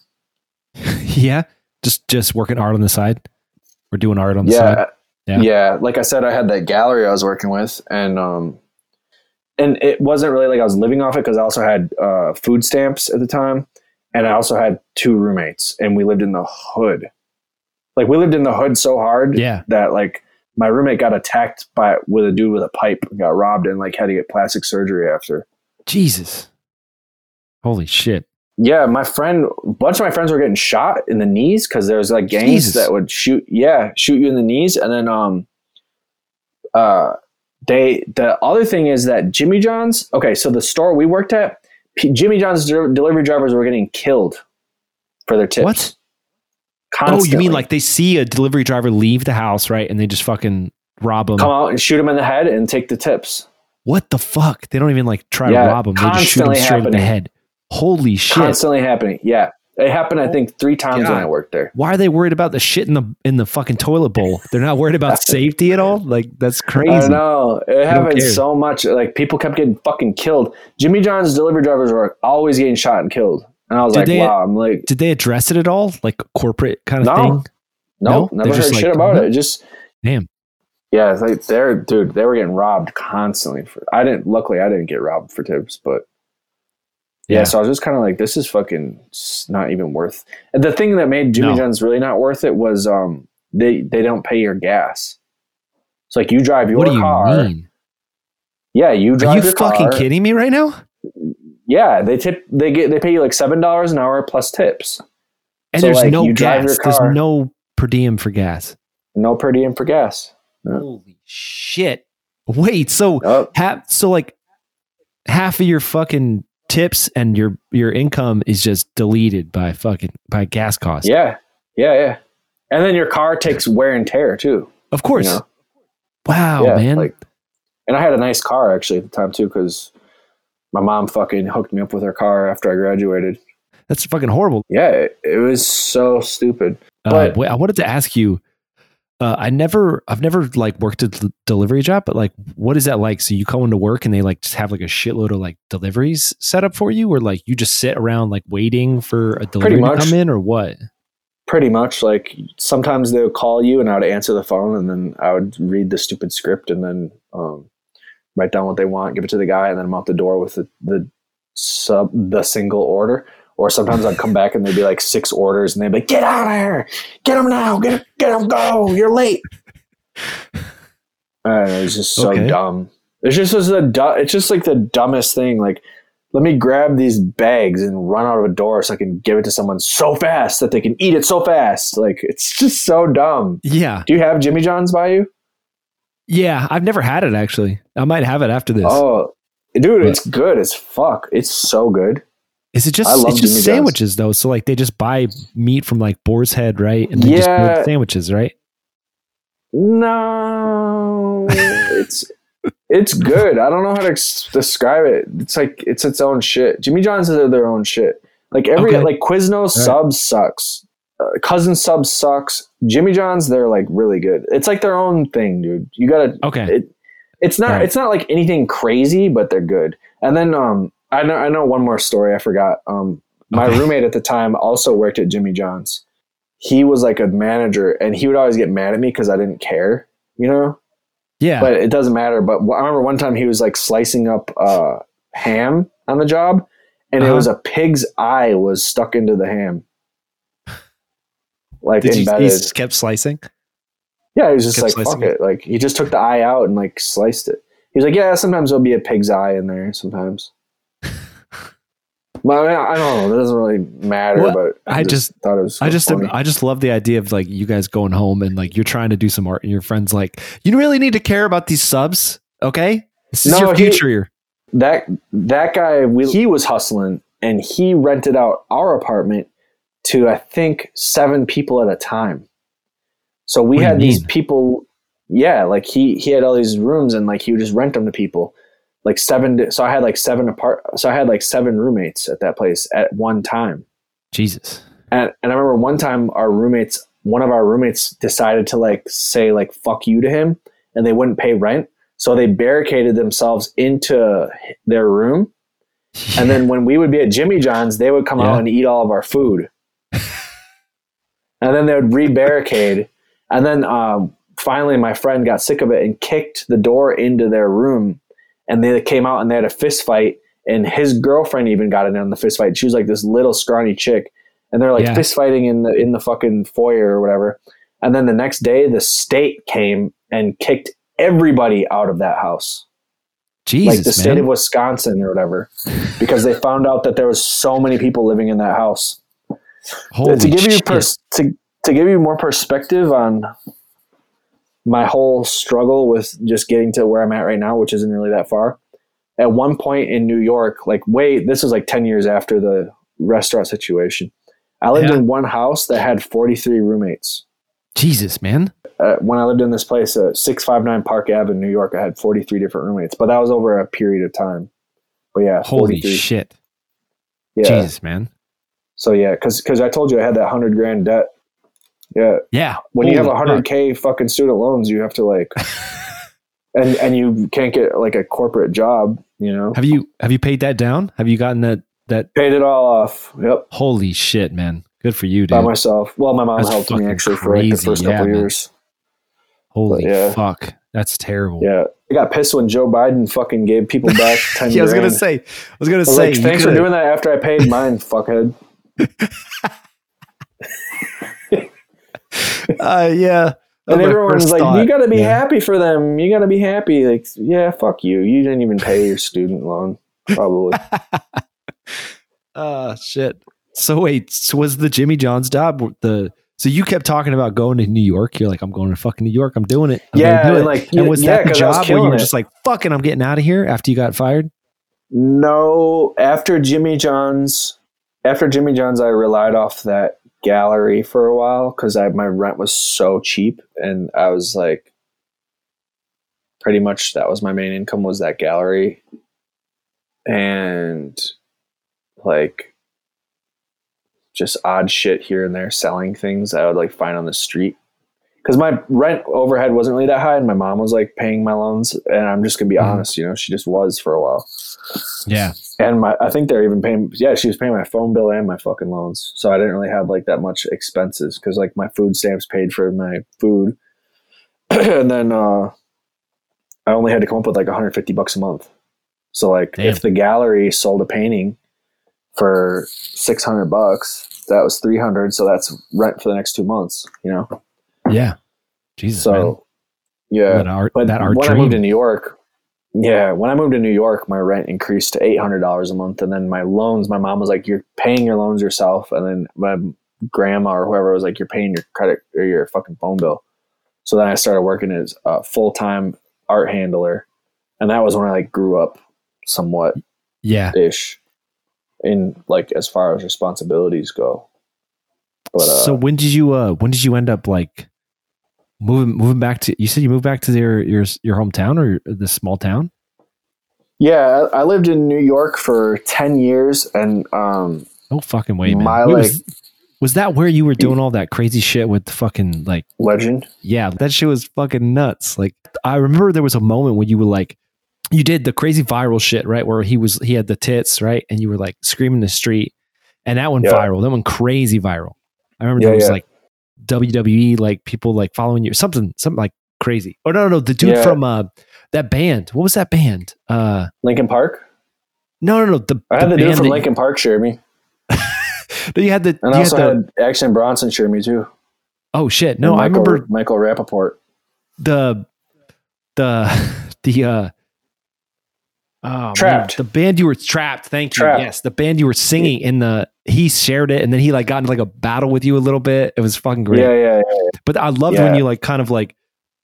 Yeah, just just working art on the side, or doing art on the yeah. side. Yeah, yeah. Like I said, I had that gallery I was working with, and um, and it wasn't really like I was living off it because I also had uh, food stamps at the time, and I also had two roommates, and we lived in the hood. Like we lived in the hood so hard, yeah. that like my roommate got attacked by with a dude with a pipe, and got robbed, and like had to get plastic surgery after. Jesus, holy shit. Yeah, my friend, a bunch of my friends were getting shot in the knees because there was like gangs Jesus. that would shoot, yeah, shoot you in the knees. And then um, uh, they, the other thing is that Jimmy John's, okay, so the store we worked at, P- Jimmy John's de- delivery drivers were getting killed for their tips. What? Constantly. Oh, you mean like they see a delivery driver leave the house, right? And they just fucking rob them. Come out and shoot them in the head and take the tips. What the fuck? They don't even like try yeah, to rob them. They just shoot them straight happening. in the head. Holy shit. Constantly happening. Yeah. It happened, I think, three times God. when I worked there. Why are they worried about the shit in the in the fucking toilet bowl? They're not worried about safety at all? Like, that's crazy. I know. It happened so much. Like, people kept getting fucking killed. Jimmy John's delivery drivers were always getting shot and killed. And I was did like, they, wow. I'm like, did they address it at all? Like, corporate kind of no, thing? No. No. Never heard like, shit about it. Just. Damn. Yeah. It's like, they're, dude, they were getting robbed constantly. For I didn't, luckily, I didn't get robbed for tips, but. Yeah, yeah, so I was just kind of like, this is fucking not even worth. And the thing that made Jimmy no. John's really not worth it was um they, they don't pay your gas. It's like you drive your what do you car. Mean? Yeah, you drive. Are you your fucking car. Kidding me right now? Yeah, they tip. They get they pay you like seven dollars an hour plus tips. And so there's like, no you gas. Drive your car, there's no per diem for gas. No per diem for gas. No. Holy shit! Wait, so oh. half so like half of your fucking tips and your your income is just deleted by fucking by gas costs. Yeah, yeah, yeah. And then your car takes wear and tear too. Of course. You know? Wow, yeah, man. Like, and I had a nice car actually at the time too, because my mom fucking hooked me up with her car after I graduated. That's fucking horrible. Yeah, it, it was so stupid. But uh, wait, I wanted to ask you. Uh, I never, I've never like worked a d- delivery job, but like, what is that like? So you come into work and they like just have like a shitload of like deliveries set up for you, or like you just sit around like waiting for a delivery to come in, or what? Pretty much. Like sometimes they'll call you and I would answer the phone, and then I would read the stupid script and then um, write down what they want, give it to the guy, and then I'm out the door with the, the sub, the single order. Or sometimes I'd come back and there'd be like six orders and they'd be like, get out of here. Get them now. Get get them. Go. You're late. And it was just so okay. dumb. It's just, it's, the, it's just like the dumbest thing. Like, let me grab these bags and run out of a door so I can give it to someone so fast that they can eat it so fast. Like, it's just so dumb. Yeah. Do you have Jimmy John's by you? Yeah. I've never had it actually. I might have it after this. Oh, dude, but. It's good as fuck. It's so good. Is it just it's just Jimmy sandwiches John's. Though? So like they just buy meat from like Boar's Head, right? And they yeah. just make sandwiches, right? No, it's it's good. I don't know how to ex- describe it. It's like it's its own shit. Jimmy John's is their own shit. Like every okay. like Quiznos right. subs sucks. Uh, Cousin Sub sucks. Jimmy John's, they're like really good. It's like their own thing, dude. You gotta okay. It, it's not right. It's not like anything crazy, but they're good. And then um, I know I know one more story I forgot. Um, my okay. roommate at the time also worked at Jimmy John's. He was like a manager, and he would always get mad at me because I didn't care, you know. Yeah, but it doesn't matter. But I remember one time he was like slicing up uh, ham on the job, and uh-huh. it was a pig's eye was stuck into the ham. Like Did embedded. You, he just kept slicing? Yeah, he was just kept like, fuck it. it. Like, he just took the eye out and like sliced it. He was like, yeah, sometimes there'll be a pig's eye in there sometimes. But I, mean, I don't know. It doesn't really matter. Well, but I, I just, just thought it was so I just funny. I just love the idea of like you guys going home and like you're trying to do some art and your friend's like, you really need to care about these subs. Okay. This is no, your future. He, year. That, that guy, we, he was hustling and he rented out our apartment to I think seven people at a time. So we what had these mean? people, yeah, like he he had all these rooms and like he would just rent them to people. Like seven so I had like seven apart so I had like seven roommates at that place at one time. Jesus. And and I remember one time our roommates one of our roommates decided to like say like fuck you to him, and they wouldn't pay rent. So they barricaded themselves into their room. Yeah. And then when we would be at Jimmy John's, they would come yeah. out and eat all of our food. And then they would re-barricade. And then um, finally my friend got sick of it and kicked the door into their room. And they came out and they had a fist fight. And his girlfriend even got in on the fist fight. She was like this little scrawny chick. And they're like yeah. fist fighting in the in the fucking foyer or whatever. And then the next day the state came and kicked everybody out of that house. Jesus, like the state man. of Wisconsin or whatever. Because they found out that there was so many people living in that house. Holy to give shit. you pers- to to give you more perspective on my whole struggle with just getting to where I'm at right now, which isn't really that far. At one point in New York, like way this was like ten years after the restaurant situation, I lived yeah. in one house that had forty-three roommates. Jesus, man! Uh, when I lived in this place, uh, six fifty-nine Park Avenue, New York, I had forty-three different roommates, but that was over a period of time. But yeah, holy shit! Yeah, Jesus, man. So yeah, because because I told you I had that hundred grand debt. Yeah, yeah. When you have a hundred k fucking student loans, you have to like, and and you can't get like a corporate job. You know. Have you have you paid that down? Have you gotten that that paid it all off? Yep. Holy shit, man! Good for you, dude. By myself. Well, my mom That's helped me actually for crazy. like the first yeah, couple man. years. Holy yeah. fuck! That's terrible. Yeah, I got pissed when Joe Biden fucking gave people back ten grand. Yeah, I was gonna say. I was gonna I was say. Like, Thanks could've... for doing that after I paid mine, fuckhead. uh yeah and everyone's like thought, you gotta be yeah. happy for them you gotta be happy like yeah fuck you you didn't even pay your student loan probably. uh shit so wait so was the Jimmy John's job the so you kept talking about going to New York? You're like, I'm going to fucking New York, I'm doing it, I'm yeah do it. like and was yeah, that the job where you were just like fucking I'm getting out of here after you got fired? No, after Jimmy John's After Jimmy John's, I relied off that gallery for a while because I my rent was so cheap, and I was like, pretty much that was my main income was that gallery, and like just odd shit here and there, selling things that I would like find on the street because my rent overhead wasn't really that high, and my mom was like paying my loans, and I'm just gonna be mm. honest, you know, she just was for a while. Yeah. And my, I think they're even paying, yeah, she was paying my phone bill and my fucking loans. So I didn't really have like that much expenses because like my food stamps paid for my food. And then uh, I only had to come up with like one hundred fifty bucks a month. So like Damn. if the gallery sold a painting for six hundred bucks, that was three hundred. So that's rent for the next two months, you know? Yeah. Jesus. So man. yeah, that art, but that art when dream. I moved to New York, Yeah, when I moved to New York, my rent increased to eight hundred dollars a month. And then my loans, my mom was like, you're paying your loans yourself. And then my grandma or whoever was like, you're paying your credit or your fucking phone bill. So then I started working as a full-time art handler. And that was when I like grew up somewhat. Yeah. Ish. In like as far as responsibilities go. But, uh, so when did you uh, when did you end up like... Moving, moving back to you said you moved back to your your your hometown or this small town? Yeah, I, I lived in New York for ten years, and um, no fucking way, man. My we like, was, Was that where you were doing all that crazy shit with the fucking like Legend? Yeah, that shit was fucking nuts. Like, I remember there was a moment when you were like, you did the crazy viral shit, right? Where he was, he had the tits, right? And you were like screaming in the street, and that one yeah. viral, that one crazy viral. I remember yeah, there was yeah. like W W E, like people like following you, something, something like crazy. Oh no, no, no the dude yeah. from uh, that band. What was that band? Uh, Linkin Park. No, no, no. The I had the, the dude from Linkin Park share me. You had the, and you also had, the, had Action Bronson cheer me too. Oh shit! No, Michael, I remember Michael Rappaport. The the the uh, oh, Trapped. Man, the band you were trapped. Thank trapped. you. Yes, the band you were singing in the. He shared it, and then he like got into like a battle with you a little bit. It was fucking great. Yeah, yeah. yeah, yeah. But I loved yeah. when you like kind of like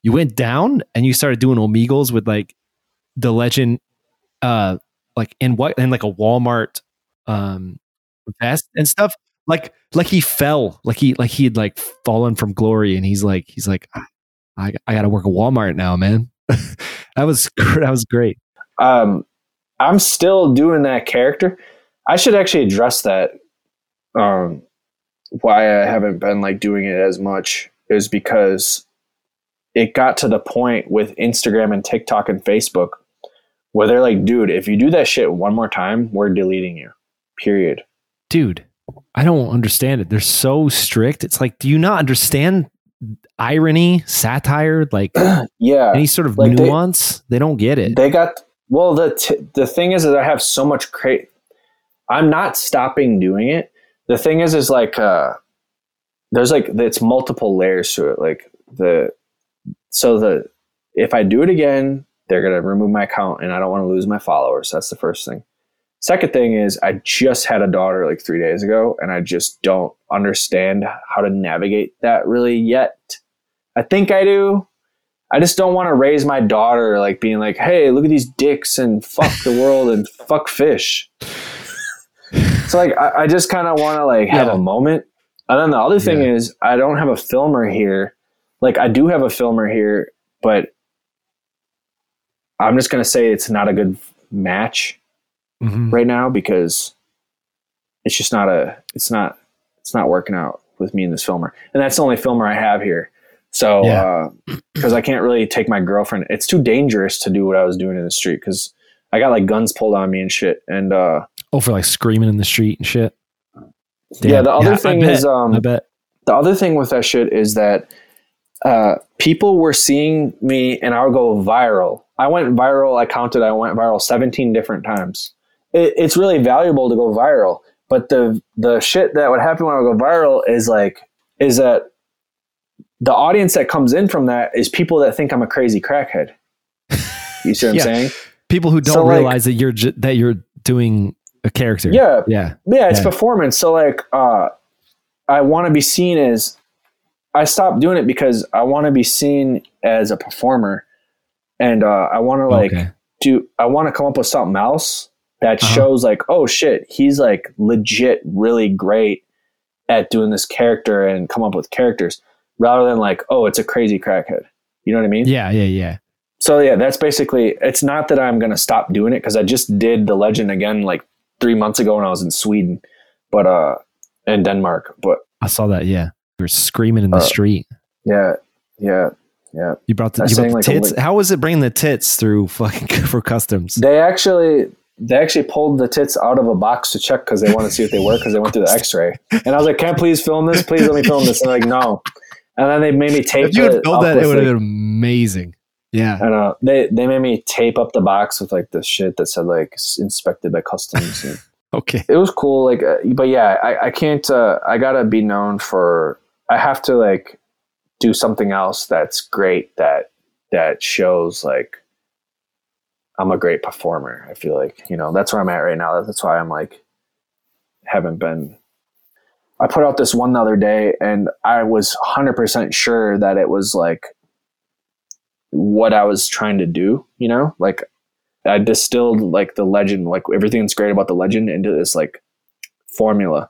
you went down and you started doing Omegles with like the Legend, uh, like in what in like a Walmart, um. vest and stuff, like like he fell like he like he had like fallen from glory, and he's like he's like I I gotta work at Walmart now, man. that was that was great. um I'm still doing that character. I should actually address that, um why I haven't been like doing it as much is because it got to the point with Instagram and TikTok and Facebook where they're like, dude, if you do that shit one more time, we're deleting you, period. Dude, I don't understand it. They're so strict. It's like, do you not understand irony, satire, like yeah, any sort of like nuance? They, they don't get it. They got, well, the t- the thing is that I have so much cra- I'm not stopping doing it. The thing is, is like, uh, there's like, it's multiple layers to it. Like the, so the, if I do it again, they're going to remove my account and I don't want to lose my followers. That's the first thing. Second thing is I just had a daughter like three days ago, and I just don't understand how to navigate that really yet. I think I do. I just don't want to raise my daughter like being like, hey, look at these dicks and fuck the world and fuck fish. So like I, I just kind of want to like have yeah. a moment. And then the other thing yeah. is I don't have a filmer here. Like I do have a filmer here, but I'm just going to say it's not a good match. Mm-hmm. Right now, because it's just not a, it's not, it's not working out with me and this filmer, and that's the only filmer I have here. So, yeah. uh, cause I can't really take my girlfriend. It's too dangerous to do what I was doing in the street. Cause I got like guns pulled on me and shit. And, uh, oh, for like screaming in the street and shit. Damn. Yeah. The other yeah, thing is, um, I bet the other thing with that shit is that, uh, people were seeing me and I would go viral. I went viral. I counted, I went viral seventeen different times. It's really valuable to go viral, but the the shit that would happen when I go viral is like is that the audience that comes in from that is people that think I'm a crazy crackhead. You see what yeah. I'm saying? People who don't so realize like, that you're ju- that you're doing a character. Yeah, yeah, yeah. It's yeah. performance. So like, uh, I want to be seen as. I stopped doing it because I want to be seen as a performer, and uh, I want to like okay. do. I want to come up with something else. That uh-huh. shows like, oh shit, he's like legit really great at doing this character and come up with characters rather than like, oh, it's a crazy crackhead. You know what I mean? Yeah, yeah, yeah. So yeah, that's basically, it's not that I'm going to stop doing it because I just did the Legend again like three months ago when I was in Sweden, but, uh, and Denmark. But I saw that, yeah. You were screaming in the uh, street. Yeah, yeah. Yeah, you brought the, you brought the like tits. Li- How was it bringing the tits through fucking for customs? They actually... They actually pulled the tits out of a box to check because they want to see what they were because they went through the x-ray. And I was like, can I please film this? Please let me film this. And they're like, no. And then they made me tape it. If you had told that, it would have been amazing. Yeah. I know. They, they made me tape up the box with like the shit that said like inspected by customs. And okay. It was cool. Like, uh, but yeah, I, I can't, uh, I gotta be known for, I have to like do something else that's great that that shows like, I'm a great performer. I feel like, you know, that's where I'm at right now. That's why I'm like, haven't been, I put out this one the other day and I was one hundred percent sure that it was like what I was trying to do, you know, like I distilled like the Legend, like everything that's great about the Legend into this like formula.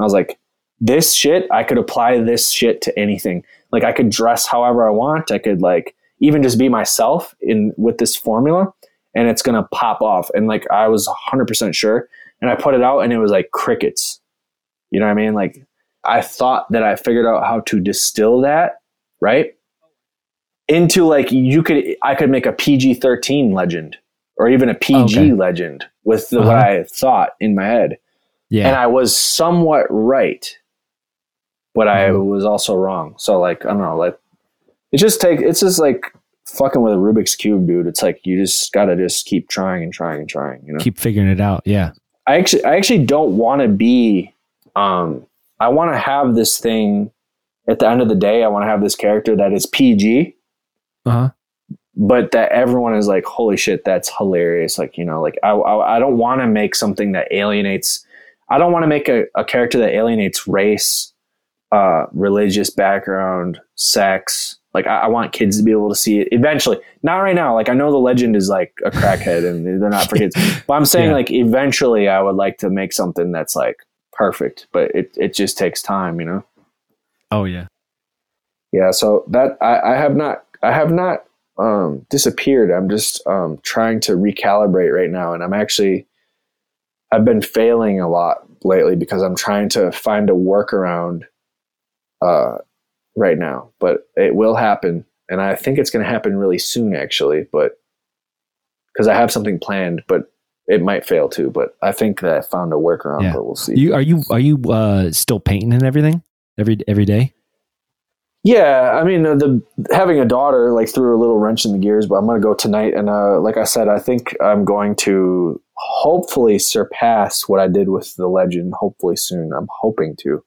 I was like, this shit, I could apply this shit to anything. Like I could dress however I want. I could like even just be myself in with this formula. And it's going to pop off. And like, I was one hundred percent sure. And I put it out and it was like crickets. You know what I mean? Like I thought that I figured out how to distill that, right, into like you could I could make a P G thirteen legend or even a P G okay. legend with the, uh-huh. what I thought in my head. Yeah. And I was somewhat right, but I mm. was also wrong. So like, I don't know, like it just take, it's just like fucking with a Rubik's Cube, dude. It's like, you just gotta just keep trying and trying and trying, you know, keep figuring it out. Yeah. I actually, I actually don't want to be, um, I want to have this thing at the end of the day. I want to have this character that is P G, uh-huh. but that everyone is like, holy shit, that's hilarious. Like, you know, like I, I, I don't want to make something that alienates. I don't want to make a, a character that alienates race, uh, religious background, sex. Like I, I want kids to be able to see it eventually. Not right now. Like I know the legend is like a crackhead and they're not for kids, but I'm saying yeah. like eventually I would like to make something that's like perfect, but it, it just takes time, you know? Oh yeah. Yeah. So that I, I have not, I have not, um, disappeared. I'm just, um, trying to recalibrate right now. And I'm actually, I've been failing a lot lately because I'm trying to find a workaround, uh, right now, but it will happen. And I think it's going to happen really soon actually, but because I have something planned, but it might fail too, but I think that I found a workaround, yeah. but we'll see. You, are you, are you, uh, still painting and everything every, every day? Yeah. I mean, the, having a daughter like threw a little wrench in the gears, but I'm going to go tonight. And, uh, like I said, I think I'm going to hopefully surpass what I did with the legend. Hopefully soon. I'm hoping to.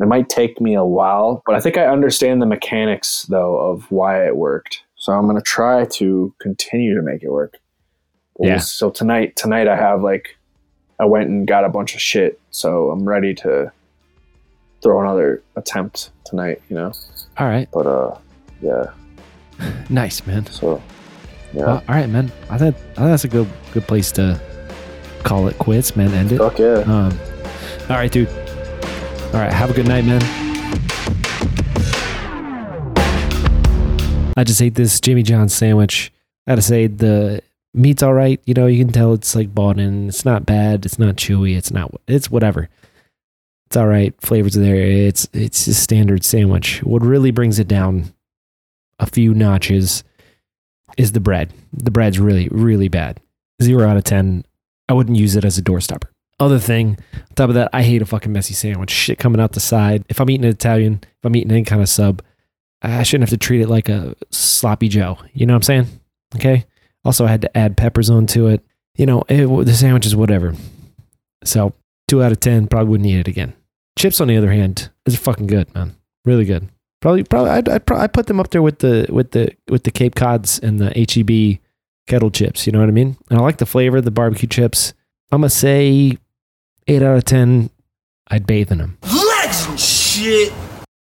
It might take me a while, but I think I understand the mechanics, though, of why it worked. So I'm going to try to continue to make it work. Yeah. So tonight, tonight I have like, I went and got a bunch of shit. So I'm ready to throw another attempt tonight, you know? All right. But, uh, yeah. Nice, man. So, yeah. Well, all right, man. I think, I think that's a good, good place to call it quits, man. End it. Fuck yeah. Um, all right, dude. All right. Have a good night, man. I just ate this Jimmy John's sandwich. I gotta say the meat's all right. You know, you can tell it's like bought in. It's not bad. It's not chewy. It's not, it's whatever. It's all right. Flavors are there. It's, it's a standard sandwich. What really brings it down a few notches is the bread. The bread's really, really bad. Zero out of ten. I wouldn't use it as a doorstopper. Other thing, on top of that, I hate a fucking messy sandwich. Shit coming out the side. If I'm eating an Italian, if I'm eating any kind of sub, I shouldn't have to treat it like a sloppy Joe. You know what I'm saying? Okay. Also, I had to add peppers onto it. You know, it, the sandwich is whatever. So, two out of ten, probably wouldn't eat it again. Chips, on the other hand, is fucking good, man. Really good. Probably, probably, I'd, I'd, I'd put them up there with the with the with the Cape Cods and the H E B kettle chips. You know what I mean? And I like the flavor of the barbecue chips. I'm gonna say. eight out of ten, I'd bathe in them. Legend shit!